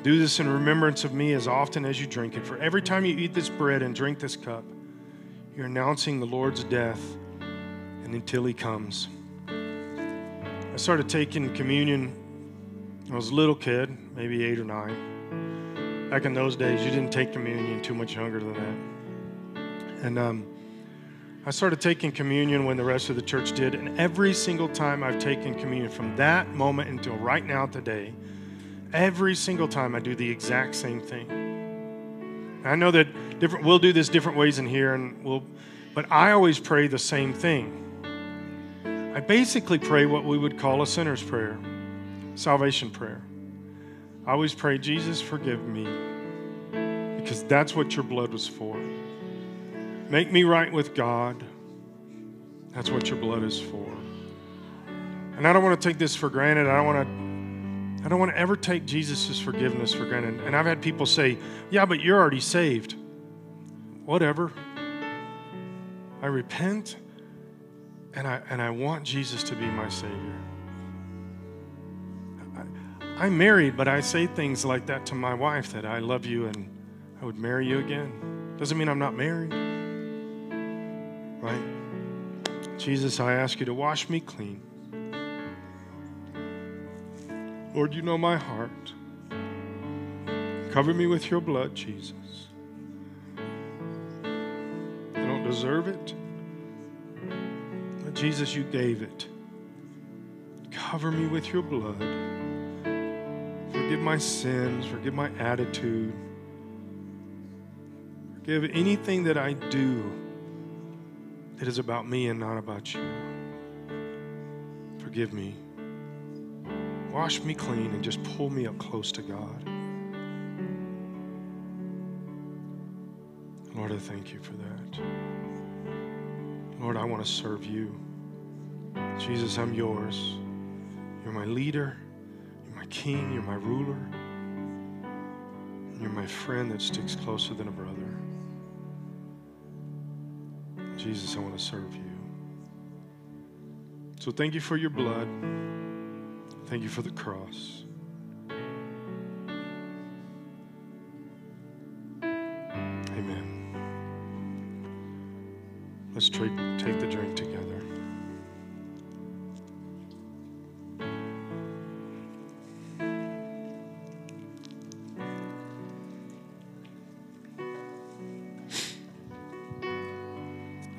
Do this in remembrance of me as often as you drink it. For every time you eat this bread and drink this cup, you're announcing the Lord's death and until he comes. I started taking communion. I was a little kid, maybe 8 or 9. Back in those days, you didn't take communion too much younger than that. And I started taking communion when the rest of the church did. And every single time I've taken communion, from that moment until right now today, every single time I do the exact same thing. I know that we'll do this different ways in here, but I always pray the same thing. I basically pray what we would call a sinner's prayer. Salvation prayer. I always pray, Jesus, forgive me, because that's what your blood was for. Make me right with God. That's what your blood is for. And I don't want to take this for granted. I don't want to ever take Jesus' forgiveness for granted. And I've had people say, yeah, but you're already saved. Whatever. I repent and I want Jesus to be my Savior. I'm married, but I say things like that to my wife, that I love you and I would marry you again. Doesn't mean I'm not married, right? Jesus, I ask you to wash me clean. Lord, you know my heart. Cover me with your blood, Jesus. I don't deserve it, but Jesus, you gave it. Cover me with your blood. Forgive my sins. Forgive my attitude. Forgive anything that I do that is about me and not about you. Forgive me. Wash me clean and just pull me up close to God. Lord, I thank you for that. Lord, I want to serve you. Jesus, I'm yours. You're my leader. You're my king. You're my ruler. And you're my friend that sticks closer than a brother. Jesus, I want to serve you. So thank you for your blood. Thank you for the cross. Amen. Let's take the drink together.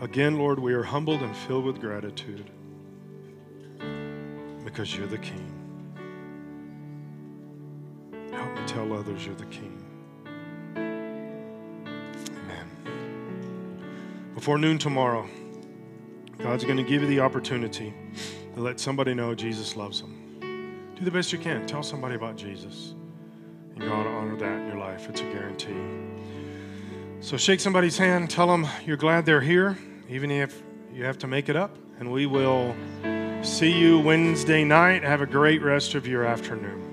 Again, Lord, we are humbled and filled with gratitude because you're the King. Help me tell others you're the King. Amen. Before noon tomorrow, God's going to give you the opportunity to let somebody know Jesus loves them. Do the best you can. Tell somebody about Jesus. And God will honor that in your life. It's a guarantee. So shake somebody's hand. Tell them you're glad they're here, even if you have to make it up. And we will see you Wednesday night. Have a great rest of your afternoon.